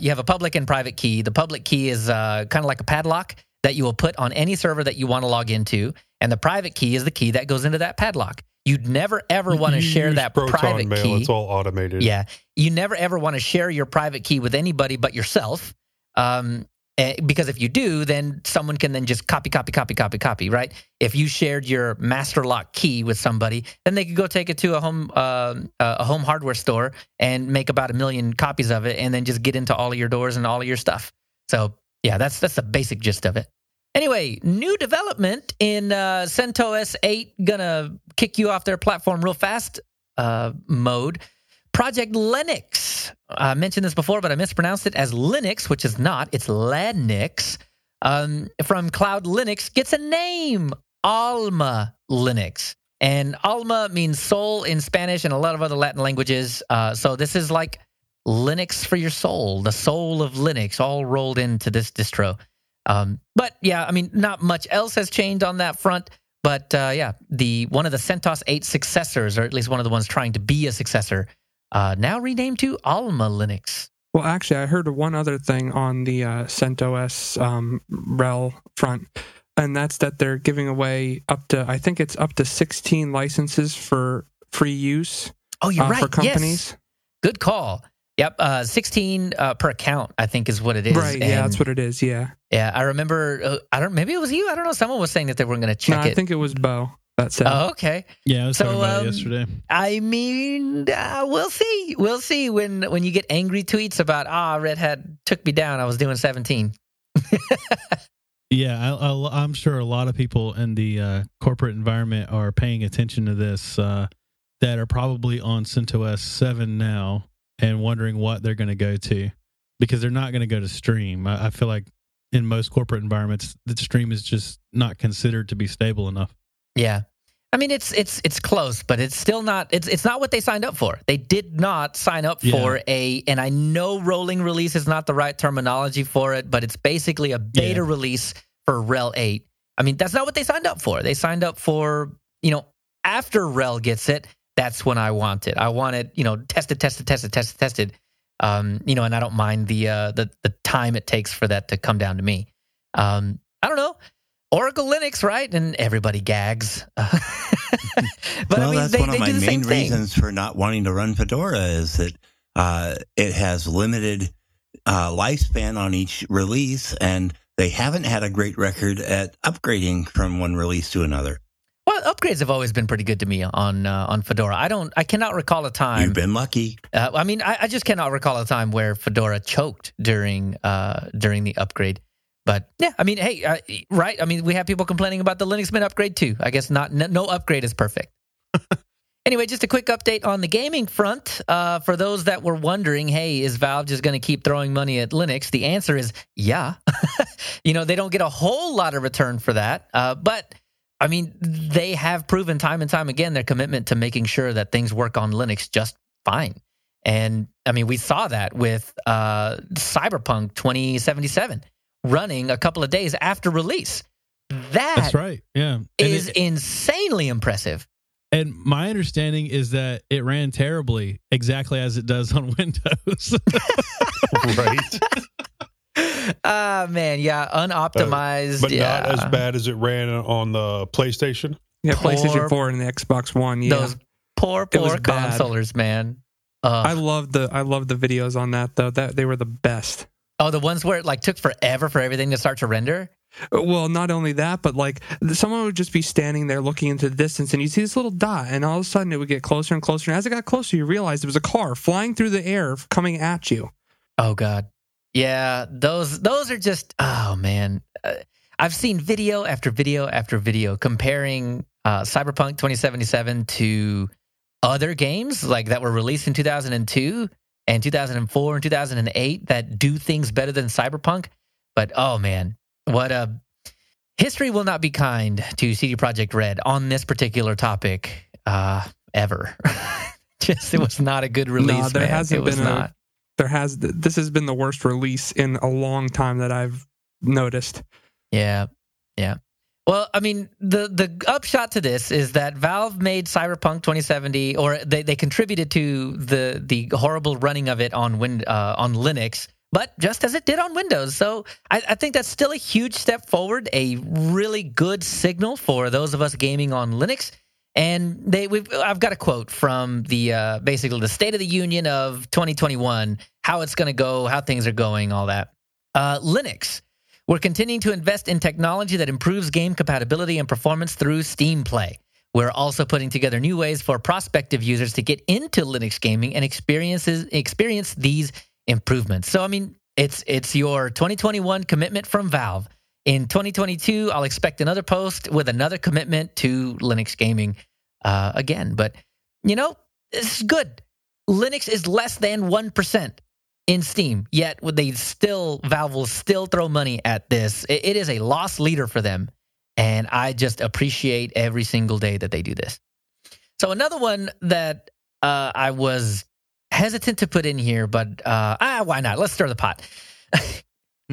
you have a public and private key. The public key is kind of like a padlock that you will put on any server that you want to log into. And the private key is the key that goes into that padlock. You'd never, ever want to share that private key. It's all automated. Yeah. You never, ever want to share your private key with anybody but yourself. Because if you do, then someone can then just copy, right? If you shared your master lock key with somebody, then they could go take it to a home hardware store and make about 1 million copies of it and then just get into all of your doors and all of your stuff. So, yeah, that's the basic gist of it. Anyway, new development in CentOS 8, gonna kick you off their platform real fast mode. Project Linux. I mentioned this before, but I mispronounced it as Linux, which is not. It's Lanix. From Cloud Linux gets a name, Alma Linux. And Alma means soul in Spanish and a lot of other Latin languages. So this is like Linux for your soul, the soul of Linux, all rolled into this distro. Not much else has changed on that front. But one of the CentOS 8 successors, or at least one of the ones trying to be a successor, now renamed to Alma Linux. Well, actually, I heard one other thing on the CentOS RHEL front. and that's that they're giving away up to, I think it's up to 16 licenses for free use. Oh, you're right. For companies. Yes. Good call. Yep, 16 per account, I think, is what it is. Right, and yeah, that's what it is, yeah. Yeah, I remember, maybe it was you, I don't know, someone was saying that they weren't going to check it. I think it was Bo that said. Oh, okay. Yeah, I was talking about it yesterday. I mean, we'll see. We'll see when you get angry tweets about, Red Hat took me down, I was doing 17. Yeah, I'm sure a lot of people in the corporate environment are paying attention to this that are probably on CentOS 7 now. And wondering what they're going to go to, because they're not going to go to Stream. I feel like in most corporate environments, the Stream is just not considered to be stable enough. Yeah, I mean it's close, but it's still not. It's not what they signed up for. They did not sign up for a. And I know rolling release is not the right terminology for it, but it's basically a beta release for RHEL 8. I mean that's not what they signed up for. They signed up for after RHEL gets it. That's when I want it. I want it, tested. And I don't mind the time it takes for that to come down to me. I don't know. Oracle Linux, right? And everybody gags. But well, I mean, that's one of my main reasons for not wanting to run Fedora is that it has limited lifespan on each release, and they haven't had a great record at upgrading from one release to another. Well, upgrades have always been pretty good to me on Fedora. I cannot recall a time. You've been lucky. I just cannot recall a time where Fedora choked during the upgrade. But yeah, I mean, hey, right? I mean, we have people complaining about the Linux Mint upgrade too. I guess no upgrade is perfect. Anyway, just a quick update on the gaming front. For those that were wondering, hey, is Valve just going to keep throwing money at Linux? The answer is yeah. They don't get a whole lot of return for that, but. I mean, they have proven time and time again their commitment to making sure that things work on Linux just fine. And, I mean, we saw that with Cyberpunk 2077 running a couple of days after release. That's right. Yeah, is insanely impressive. And my understanding is that it ran terribly, exactly as it does on Windows. Right. Man, yeah, unoptimized. But not as bad as it ran on the PlayStation. Yeah, PlayStation 4 and the Xbox One. Yeah. Those poor consolers, man. I love the videos on that though. That they were the best. Oh, the ones where it took forever for everything to start to render? Well, not only that, but someone would just be standing there looking into the distance and you'd see this little dot and all of a sudden it would get closer and closer. And as it got closer, you realized it was a car flying through the air coming at you. Oh God. Yeah, those are just, oh man. I've seen video after video after video comparing Cyberpunk 2077 to other games that were released in 2002 and 2004 and 2008 that do things better than Cyberpunk. But oh man, history will not be kind to CD Projekt Red on this particular topic ever. It was not a good release. No, there hasn't been not. This has been the worst release in a long time that I've noticed. Yeah. Well, I mean, the upshot to this is that Valve made Cyberpunk 2070, or they contributed to the horrible running of it on Linux, but just as it did on Windows. So I think that's still a huge step forward, a really good signal for those of us gaming on Linux. And I've got a quote from the basically the State of the Union of 2021, how it's going to go, how things are going, all that. Linux, we're continuing to invest in technology that improves game compatibility and performance through Steam Play. We're also putting together new ways for prospective users to get into Linux gaming and experience these improvements. So, I mean, it's your 2021 commitment from Valve. In 2022, I'll expect another post with another commitment to Linux gaming again. But, this is good. Linux is less than 1% in Steam, yet Valve will still throw money at this. It is a loss leader for them, and I just appreciate every single day that they do this. So another one that I was hesitant to put in here, but why not? Let's stir the pot.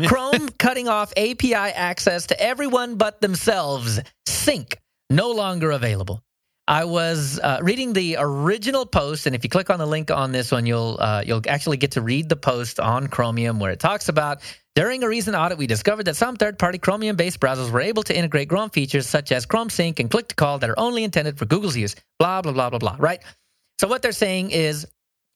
Chrome cutting off API access to everyone but themselves. Sync no longer available. I was reading the original post, and if you click on the link on this one, you'll actually get to read the post on Chromium where it talks about During a recent audit, we discovered that some third-party Chromium-based browsers were able to integrate Chrome features such as Chrome Sync and click-to-call that are only intended for Google's use. Blah, blah, blah, blah, blah, right? So what they're saying is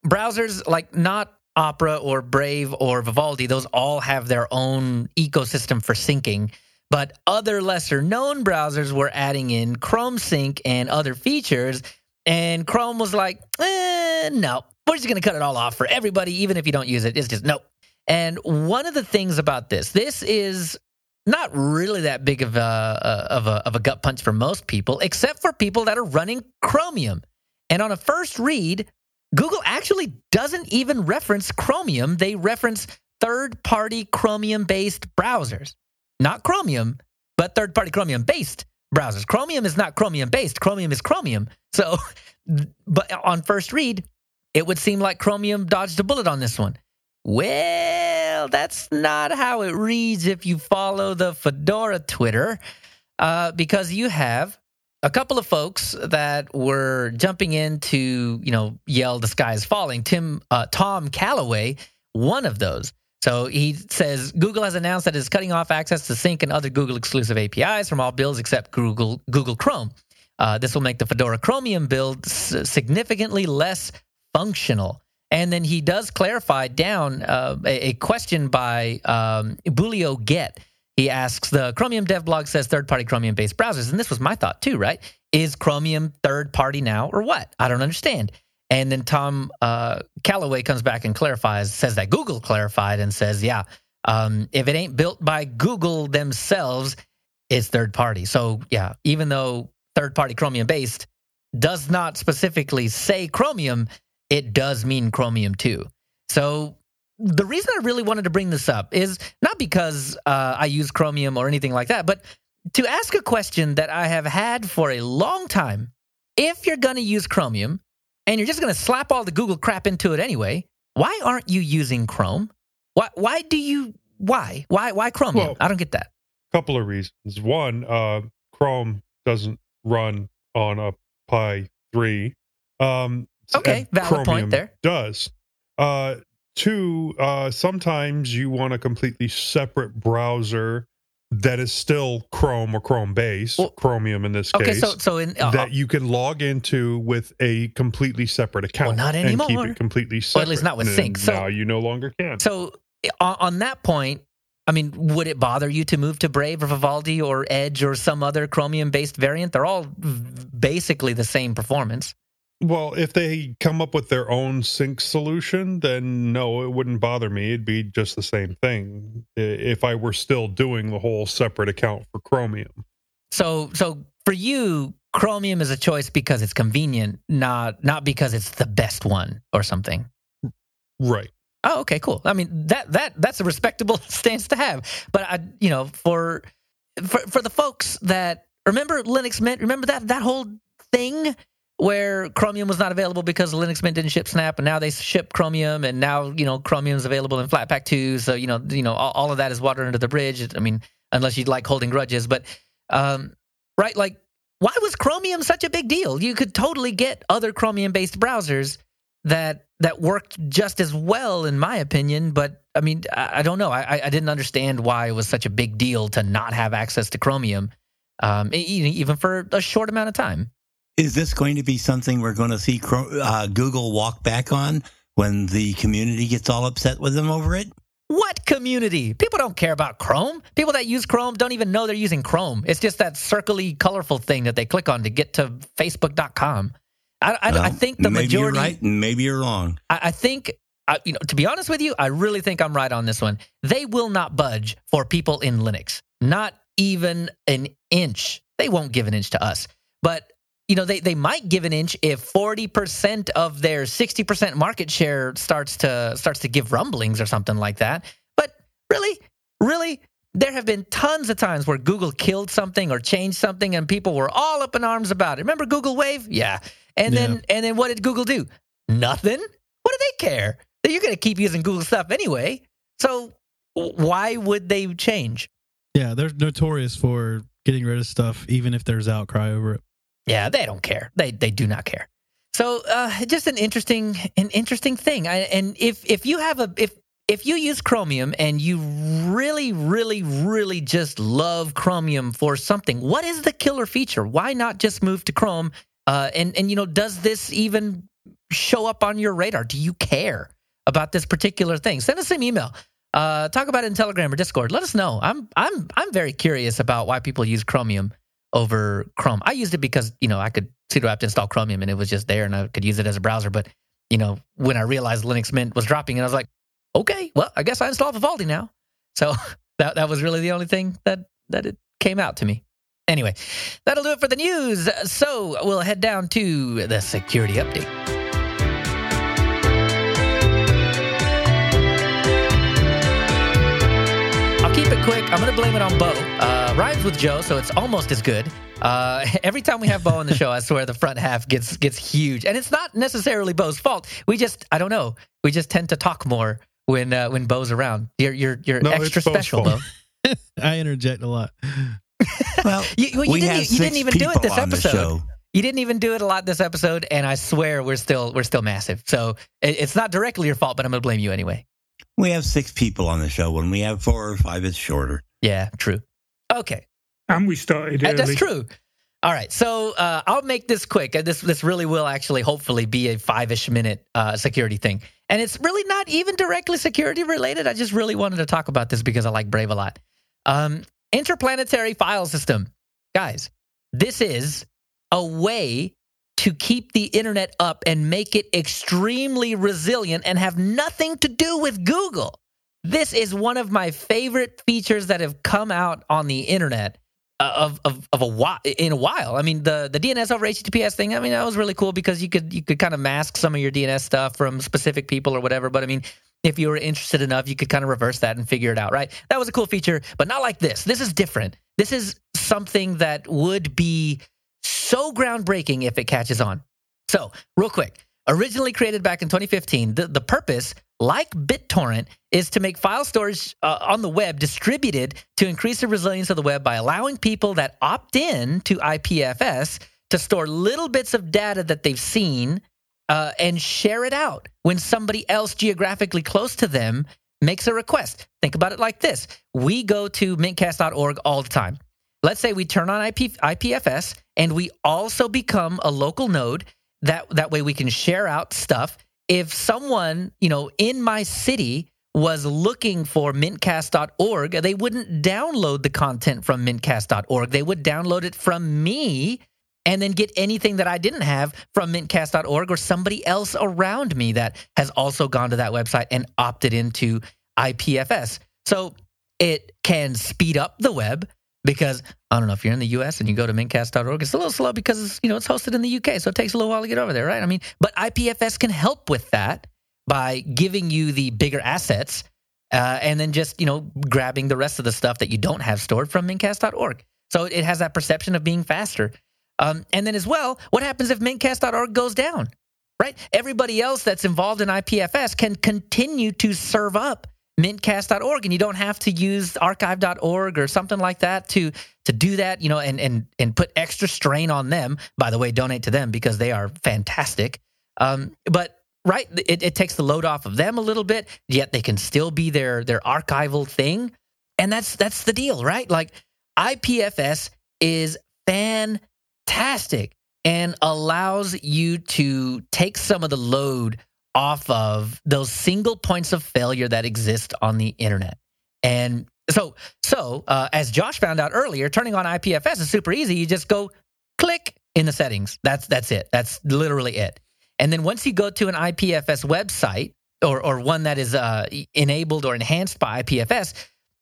browsers like not Opera or Brave or Vivaldi, those all have their own ecosystem for syncing. But other lesser-known browsers were adding in Chrome Sync and other features, and Chrome was like, no, we're just going to cut it all off for everybody, even if you don't use it. It's just nope. And one of the things about this is not really that big of a gut punch for most people, except for people that are running Chromium. And on a first read, Google actually doesn't even reference Chromium. They reference third-party Chromium-based browsers. Not Chromium, but third-party Chromium-based browsers. Chromium is not Chromium-based. Chromium is Chromium. So, but on first read, it would seem like Chromium dodged a bullet on this one. Well, that's not how it reads if you follow the Fedora Twitter, because you have a couple of folks that were jumping in to, yell the sky is falling. Tom Calloway, one of those. So he says, Google has announced that it's cutting off access to Sync and other Google-exclusive APIs from all builds except Google Chrome. This will make the Fedora Chromium build significantly less functional. And then he does clarify down a question by Bulio Get. He asks, the Chromium dev blog says third-party Chromium-based browsers, and this was my thought too, right? Is Chromium third-party now or what? I don't understand. And then Tom Calloway comes back and clarifies, says that Google clarified and says, if it ain't built by Google themselves, it's third-party. So, yeah, even though third-party Chromium-based does not specifically say Chromium, it does mean Chromium too. So the reason I really wanted to bring this up is not because I use Chromium or anything like that, but to ask a question that I have had for a long time. If you're going to use Chromium and you're just going to slap all the Google crap into it anyway, why aren't you using Chrome? Why Chromium? Well, I don't get that. A couple of reasons. One, Chrome doesn't run on a Pi 3. Okay, valid Chromium point there. Does. Two, sometimes you want a completely separate browser that is still Chrome or Chrome-based, Chromium in this case, that you can log into with a completely separate account. Well, not anymore. And keep it completely separate. Well, at least not with Sync. So, now you no longer can. So on that point, I mean, would it bother you to move to Brave or Vivaldi or Edge or some other Chromium-based variant? They're all basically the same performance. Well, if they come up with their own sync solution, then no, it wouldn't bother me. It'd be just the same thing if I were still doing the whole separate account for Chromium. So for you, Chromium is a choice because it's convenient, not because it's the best one or something. Right. Oh, okay, cool. I mean, that's a respectable stance to have. But I, for the folks that remember Linux Mint, remember that whole thing where Chromium was not available because Linux Mint didn't ship Snap, and now they ship Chromium, and now, Chromium is available in Flatpak 2, so, all of that is water under the bridge. I mean, unless you like holding grudges, but, right, like, why was Chromium such a big deal? You could totally get other Chromium-based browsers that worked just as well, in my opinion, but, I mean, I don't know. I didn't understand why it was such a big deal to not have access to Chromium, even for a short amount of time. Is this going to be something we're going to see Google walk back on when the community gets all upset with them over it? What community? People don't care about Chrome. People that use Chrome don't even know they're using Chrome. It's just that circly, colorful thing that they click on to get to Facebook.com. I think the maybe majority... Maybe you're right and maybe you're wrong. I think, to be honest with you, I really think I'm right on this one. They will not budge for people in Linux. Not even an inch. They won't give an inch to us. But... they might give an inch if 40% of their 60% market share starts to give rumblings or something like that. But really, there have been tons of times where Google killed something or changed something, and people were all up in arms about it. Remember Google Wave? Yeah. And then what did Google do? Nothing. What do they care? You're going to keep using Google stuff anyway. So why would they change? Yeah, they're notorious for getting rid of stuff, even if there's outcry over it. Yeah, they don't care. They do not care. So just an interesting thing. And if you have a if If you use Chromium and you really just love Chromium for something, what is the killer feature? Why not just move to Chrome? And you know, does this even show up on your radar? Do you care about this particular thing? Send us an email. Talk about it in Telegram or Discord. Let us know. I'm very curious about why people use Chromium over Chrome. I used it because, you know, I could sudo apt install Chromium and it was just there and I could use it as a browser. But, you know, when I realized Linux Mint was dropping, and I was like, okay, well, I guess I installed Vivaldi now. So that was really the only thing that it came out to me. Anyway, that'll do it for the news. So we'll head down to the security update. I'll keep it quick. I'm going to blame it on Bo. Rhymes with Joe, so it's almost as good. Every time we have Bo on the show, I swear the front half gets huge. And it's not necessarily Bo's fault. We just tend to talk more when Bo's around. You're extra special, Bo. I interject a lot. Well, you didn't even do it this episode. You didn't even do it a lot this episode, and I swear we're still massive. So it's not directly your fault, but I'm gonna blame you anyway. We have 6 people on the show. When we have 4 or 5, it's shorter. Yeah, true. Okay. And we started early. That's true. All right, so I'll make this quick. This really will actually hopefully be a 5-ish minute security thing. And it's really not even directly security related. I just really wanted to talk about this because I like Brave a lot. Interplanetary file system. Guys, this is a way to keep the internet up and make it extremely resilient and have nothing to do with Google. This is one of my favorite features that have come out on the internet in a while. I mean, the DNS over HTTPS thing, I mean, that was really cool because you could kind of mask some of your DNS stuff from specific people or whatever. But I mean, if you were interested enough, you could kind of reverse that and figure it out, right? That was a cool feature, but not like this. This is different. This is something that would be so groundbreaking if it catches on. So, real quick, originally created back in 2015, the purpose, like BitTorrent, is to make file storage on the web distributed to increase the resilience of the web by allowing people that opt in to IPFS to store little bits of data that they've seen and share it out when somebody else geographically close to them makes a request. Think about it like this. We go to mintcast.org all the time. Let's say we turn on IPFS and we also become a local node. That way we can share out stuff. If someone, you know, in my city was looking for mintcast.org, they wouldn't download the content from mintcast.org. They would download it from me and then get anything that I didn't have from mintcast.org or somebody else around me that has also gone to that website and opted into IPFS. So it can speed up the web because, I don't know, if you're in the US and you go to mintcast.org, it's a little slow because, you know, it's hosted in the UK, so it takes a little while to get over there, right? I mean, but IPFS can help with that by giving you the bigger assets and then just, you know, grabbing the rest of the stuff that you don't have stored from mintcast.org. So it has that perception of being faster. And then as well, what happens if mintcast.org goes down, right? Everybody else that's involved in IPFS can continue to serve up mintcast.org, and you don't have to use archive.org or something like that to do that, you know, and put extra strain on them. By the way, donate to them because they are fantastic. But right, it takes the load off of them a little bit, yet they can still be their archival thing. And that's the deal, right? Like, IPFS is fantastic and allows you to take some of the load off of those single points of failure that exist on the internet. And so as Josh found out earlier, turning on IPFS is super easy. You just go click in the settings. That's it. That's literally it. And then once you go to an IPFS website or one that is enabled or enhanced by IPFS,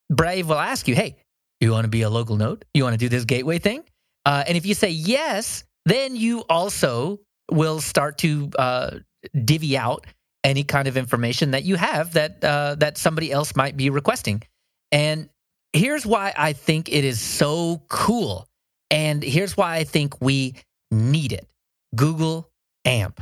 Brave will ask you, hey, you want to be a local node? You want to do this gateway thing? And if you say yes, then you also will start to divvy out any kind of information that you have that somebody else might be requesting. And here's why I think it is so cool. And here's why I think we need it. Google AMP.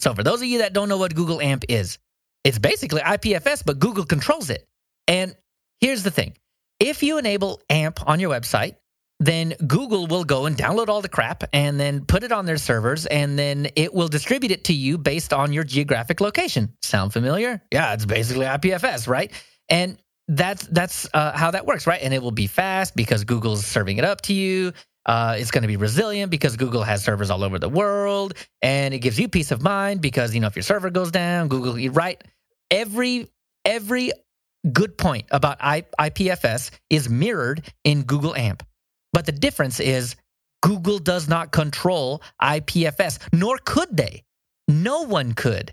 So for those of you that don't know what Google AMP is, it's basically IPFS, but Google controls it. And here's the thing. If you enable AMP on your website, then Google will go and download all the crap and then put it on their servers, and then it will distribute it to you based on your geographic location. Sound familiar? Yeah, it's basically IPFS, right? And that's how that works, right? And it will be fast because Google's serving it up to you. It's going to be resilient because Google has servers all over the world, and it gives you peace of mind because, you know, if your server goes down, Google, right? Every good point about IPFS is mirrored in Google AMP. But the difference is Google does not control IPFS, nor could they. No one could.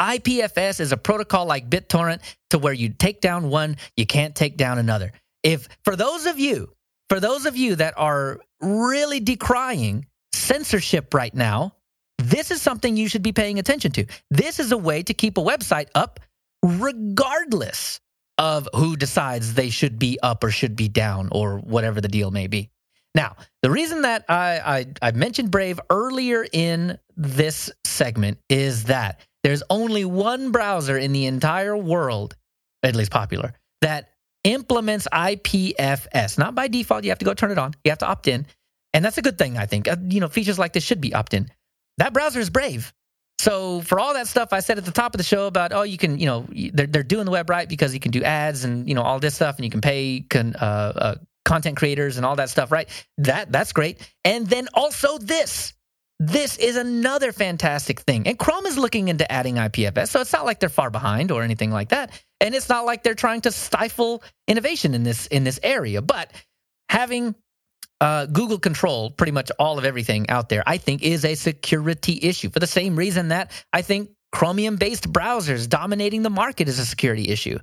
IPFS is a protocol like BitTorrent to where you take down one, you can't take down another. If for those of you that are really decrying censorship right now, this is something you should be paying attention to. This is a way to keep a website up regardless of who decides they should be up or should be down or whatever the deal may be. Now, the reason that I mentioned Brave earlier in this segment is that there's only one browser in the entire world, at least popular, that implements IPFS. Not by default. You have to go turn it on. You have to opt in. And that's a good thing, I think. You know, features like this should be opt-in. That browser is Brave. So for all that stuff I said at the top of the show about, oh, you can, you know, they're doing the web right because you can do ads and, you know, all this stuff, and you can pay content creators and all that stuff, right? That's great. And then also this. This is another fantastic thing. And Chrome is looking into adding IPFS, so it's not like they're far behind or anything like that. And it's not like they're trying to stifle innovation in this area. But having Google control pretty much all of everything out there, I think, is a security issue, for the same reason that I think Chromium-based browsers dominating the market is a security issue,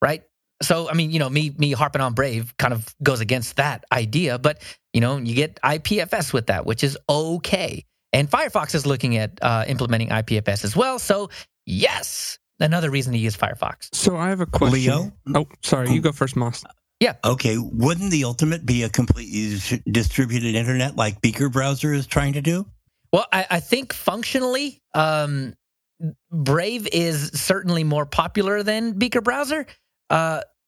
right? So, I mean, you know, me harping on Brave kind of goes against that idea, but, you know, you get IPFS with that, which is okay. And Firefox is looking at implementing IPFS as well, so yes, another reason to use Firefox. So I have a question. Leo? Oh, sorry, you go first, Moss. Yeah. Okay. Wouldn't the ultimate be a completely distributed internet like Beaker browser is trying to do? Well, I think functionally, Brave is certainly more popular than Beaker browser.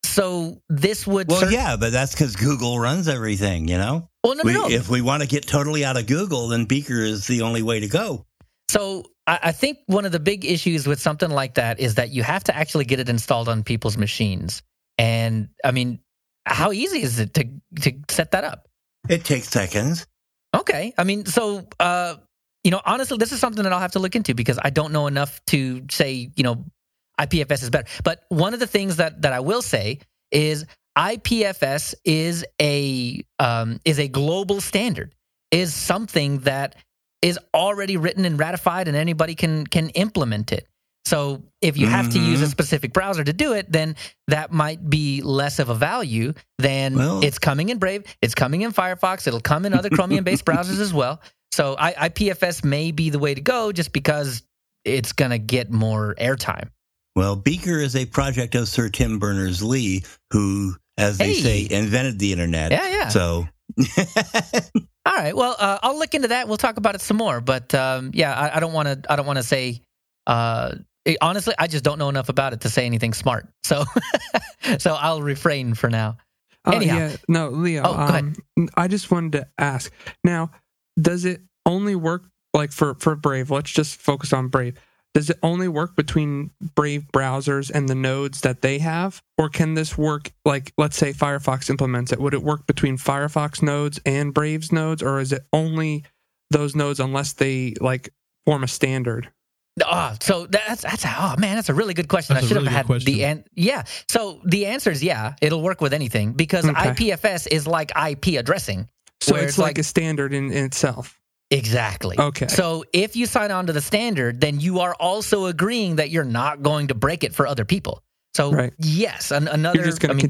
So this would. Well, yeah, but that's because Google runs everything, you know? Well, no. If we want to get totally out of Google, then Beaker is the only way to go. So I think one of the big issues with something like that is that you have to actually get it installed on people's machines. And I mean, how easy is it to set that up? It takes seconds. Okay. I mean, so, you know, honestly, this is something that I'll have to look into because I don't know enough to say, you know, IPFS is better. But one of the things that I will say is IPFS is a global standard, is something that is already written and ratified, and anybody can implement it. So if you have to use a specific browser to do it, then that might be less of a value than it's coming in Brave, it's coming in Firefox, it'll come in other Chromium-based browsers as well. So IPFS may be the way to go just because it's going to get more airtime. Well, Beaker is a project of Sir Tim Berners-Lee, who, as they say, invented the internet. Yeah. So... All right. Well, I'll look into that. We'll talk about it some more. But yeah, I don't want to say... honestly, I just don't know enough about it to say anything smart. So so I'll refrain for now. Anyhow. Yeah. No, Leo, I just wanted to ask. Now, does it only work like for Brave? Let's just focus on Brave. Does it only work between Brave browsers and the nodes that they have? Or can this work, like, let's say Firefox implements it? Would it work between Firefox nodes and Brave's nodes? Or is it only those nodes unless they, like, form a standard? Oh, so that's a really good question. That's I should really have had the answer. Yeah. So the answer is yeah, it'll work with anything because IPFS is like IP addressing. So it's like a standard in itself. Exactly. Okay. So if you sign on to the standard, then you are also agreeing that you're not going to break it for other people. So yes, another. You're just going to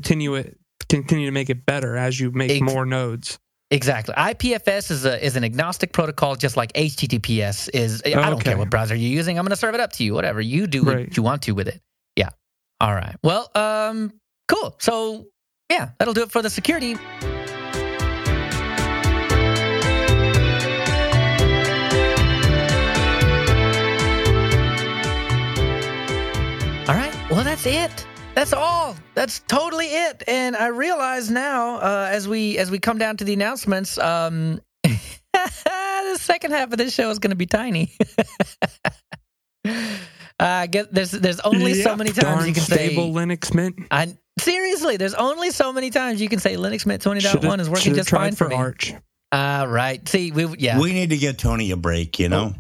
continue to make it better as you make more nodes. Exactly. IPFS is an agnostic protocol, just like HTTPS is. I don't care what browser you're using. I'm going to serve it up to you. Whatever you do, what you want to with it. Yeah. All right. Well, cool. So yeah, that'll do it for the security. All right. Well, that's it. That's all. That's totally it. And I realize now, as we come down to the announcements, the second half of this show is going to be tiny. There's only so many times you can say stable Linux Mint. Seriously, there's only so many times you can say Linux Mint 20.1 is working just fine for me. Arch. Right. See, we need to get Tony a break, you know.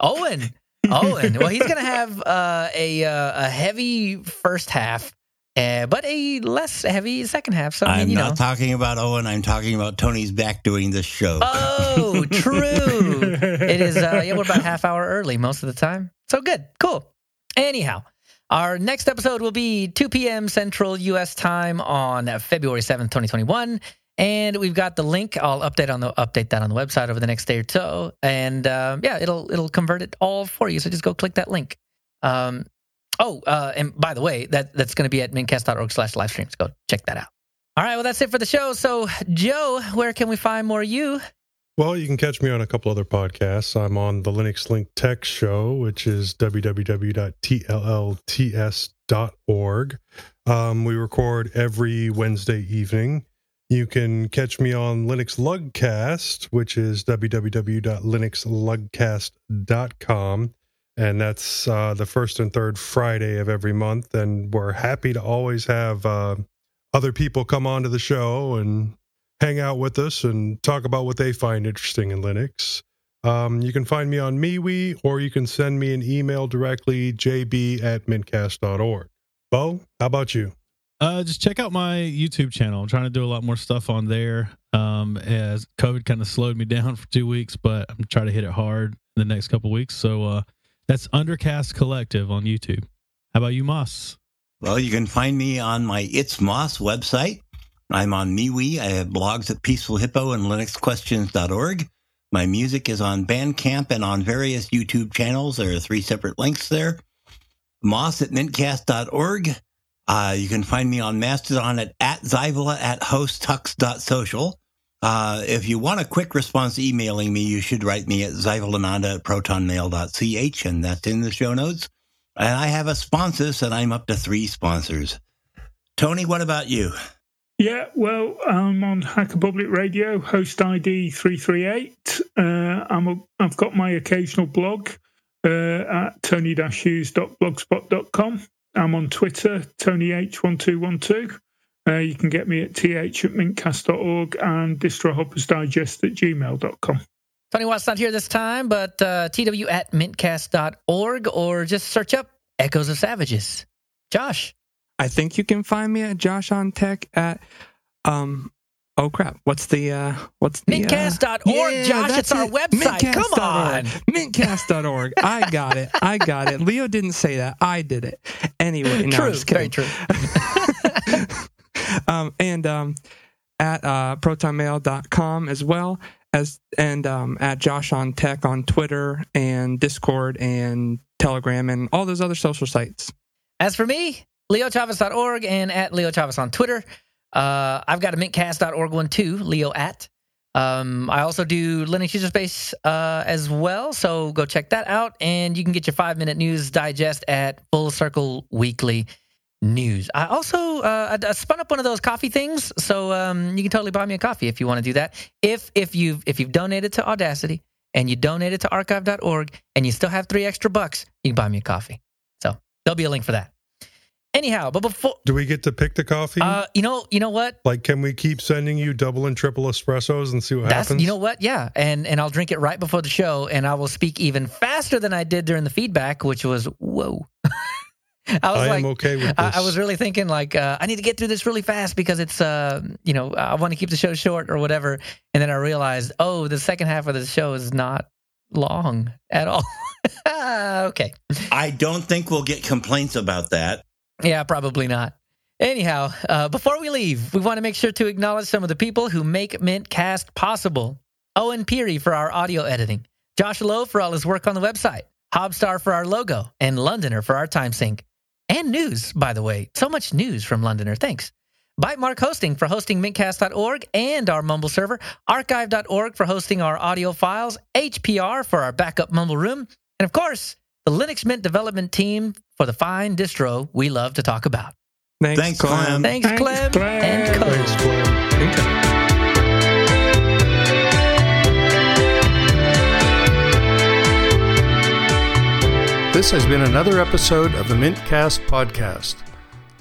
Owen. Well, he's going to have a heavy first half, but a less heavy second half. So I'm not talking about Owen. I'm talking about Tony's back doing this show. Oh, true. It is. We're about half hour early most of the time. So good. Cool. Anyhow, our next episode will be 2 p.m. Central U.S. time on February 7th, 2021. And we've got the link. I'll update that on the website over the next day or so. And it'll convert it all for you. So just go click that link. And by the way, that's going to be at mintcast.org/livestreams. Go check that out. All right. Well, that's it for the show. So Joe, where can we find more you? Well, you can catch me on a couple other podcasts. I'm on the Linux Link Tech Show, which is www.tllts.org. We record every Wednesday evening. You can catch me on Linux Lugcast, which is www.linuxlugcast.com. And that's the first and third Friday of every month. And we're happy to always have other people come onto the show and hang out with us and talk about what they find interesting in Linux. You can find me on MeWe, or you can send me an email directly, jb@mintcast.org. Bo, how about you? Just check out my YouTube channel. I'm trying to do a lot more stuff on there. As COVID kind of slowed me down for 2 weeks, but I'm trying to hit it hard in the next couple of weeks. So that's Undercast Collective on YouTube. How about you, Moss? Well, you can find me on my It's Moss website. I'm on MeWe. I have blogs at Peaceful Hippo and LinuxQuestions.org. My music is on Bandcamp and on various YouTube channels. There are 3 separate links there. Moss at mintcast.org. You can find me on Mastodon at Zyvola at hosttux.social. If you want a quick response to emailing me, you should write me at zyvolananda@protonmail.ch, and that's in the show notes. And I have a sponsors, and I'm up to 3 sponsors. Tony, what about you? Yeah, well, I'm on Hacker Public Radio, host ID 338. I've got my occasional blog at tony-hughes.blogspot.com. I'm on Twitter, TonyH1212. You can get me at th@mintcast.org and Distro Hopper's Digest at gmail.com. Tony Watt's not here this time, but tw@mintcast.org, or just search up Echoes of Savages. Josh. I think you can find me at Josh on Tech at... Oh crap! What's the mintcast.org? Josh, it's our website. Mintcast. Come on, mintcast.org. I got it. Leo didn't say that. I did it. Anyway, no, true, I'm just kidding. Very true. At protonmail.com as well as, and at Josh on Tech on Twitter and Discord and Telegram and all those other social sites. As for me, leochavez.org and at leochavez on Twitter. I've got a mintcast.org one too, Leo at. I also do Linux User Space as well, so go check that out. And you can get your 5-minute news digest at Full Circle Weekly News. I also I spun up one of those coffee things, so you can totally buy me a coffee if you want to do that. If you've donated to Audacity and you donated to archive.org and you still have $3 extra, you can buy me a coffee. So there'll be a link for that. Anyhow, but before... Do we get to pick the coffee? You know what? Like, can we keep sending you double and triple espressos and see what happens? You know what? Yeah, and I'll drink it right before the show, and I will speak even faster than I did during the feedback, which was, whoa. I am okay with this. I was really thinking, I need to get through this really fast because it's, I want to keep the show short or whatever. And then I realized, the second half of the show is not long at all. Okay. I don't think we'll get complaints about that. Yeah, probably not. Anyhow, before we leave, we want to make sure to acknowledge some of the people who make Mintcast possible. Owen Peary for our audio editing, Josh Lowe for all his work on the website, Hobstar for our logo, and Londoner for our time sync. And news, by the way. So much news from Londoner. Thanks. Bytemark Hosting for hosting Mintcast.org and our Mumble server, Archive.org for hosting our audio files, HPR for our backup Mumble room, and of course, the Linux Mint development team for the fine distro we love to talk about. Thanks, Clem. Thanks, Clem. And Clem. Thanks, Clem. Thank you. This has been another episode of the Mintcast podcast.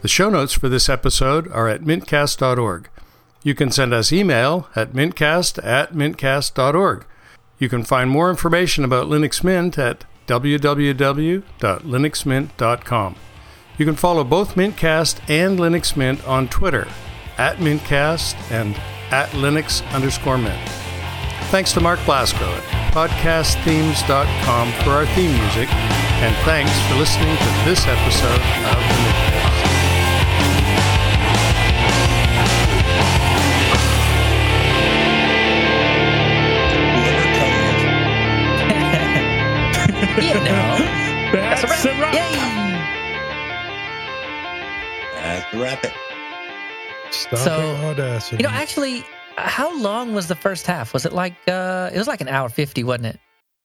The show notes for this episode are at mintcast.org. You can send us email at mintcast@mintcast.org. You can find more information about Linux Mint at www.linuxmint.com. You can follow both Mintcast and Linux Mint on Twitter, at Mintcast and at Linux_Mint. Thanks to Mark Blasco at podcastthemes.com for our theme music, and thanks for listening to this episode of the Mintcast. You know, that's a wrap. Yay! That's a wrap. Actually, how long was the first half? Was it like, it was like an hour 50, wasn't it?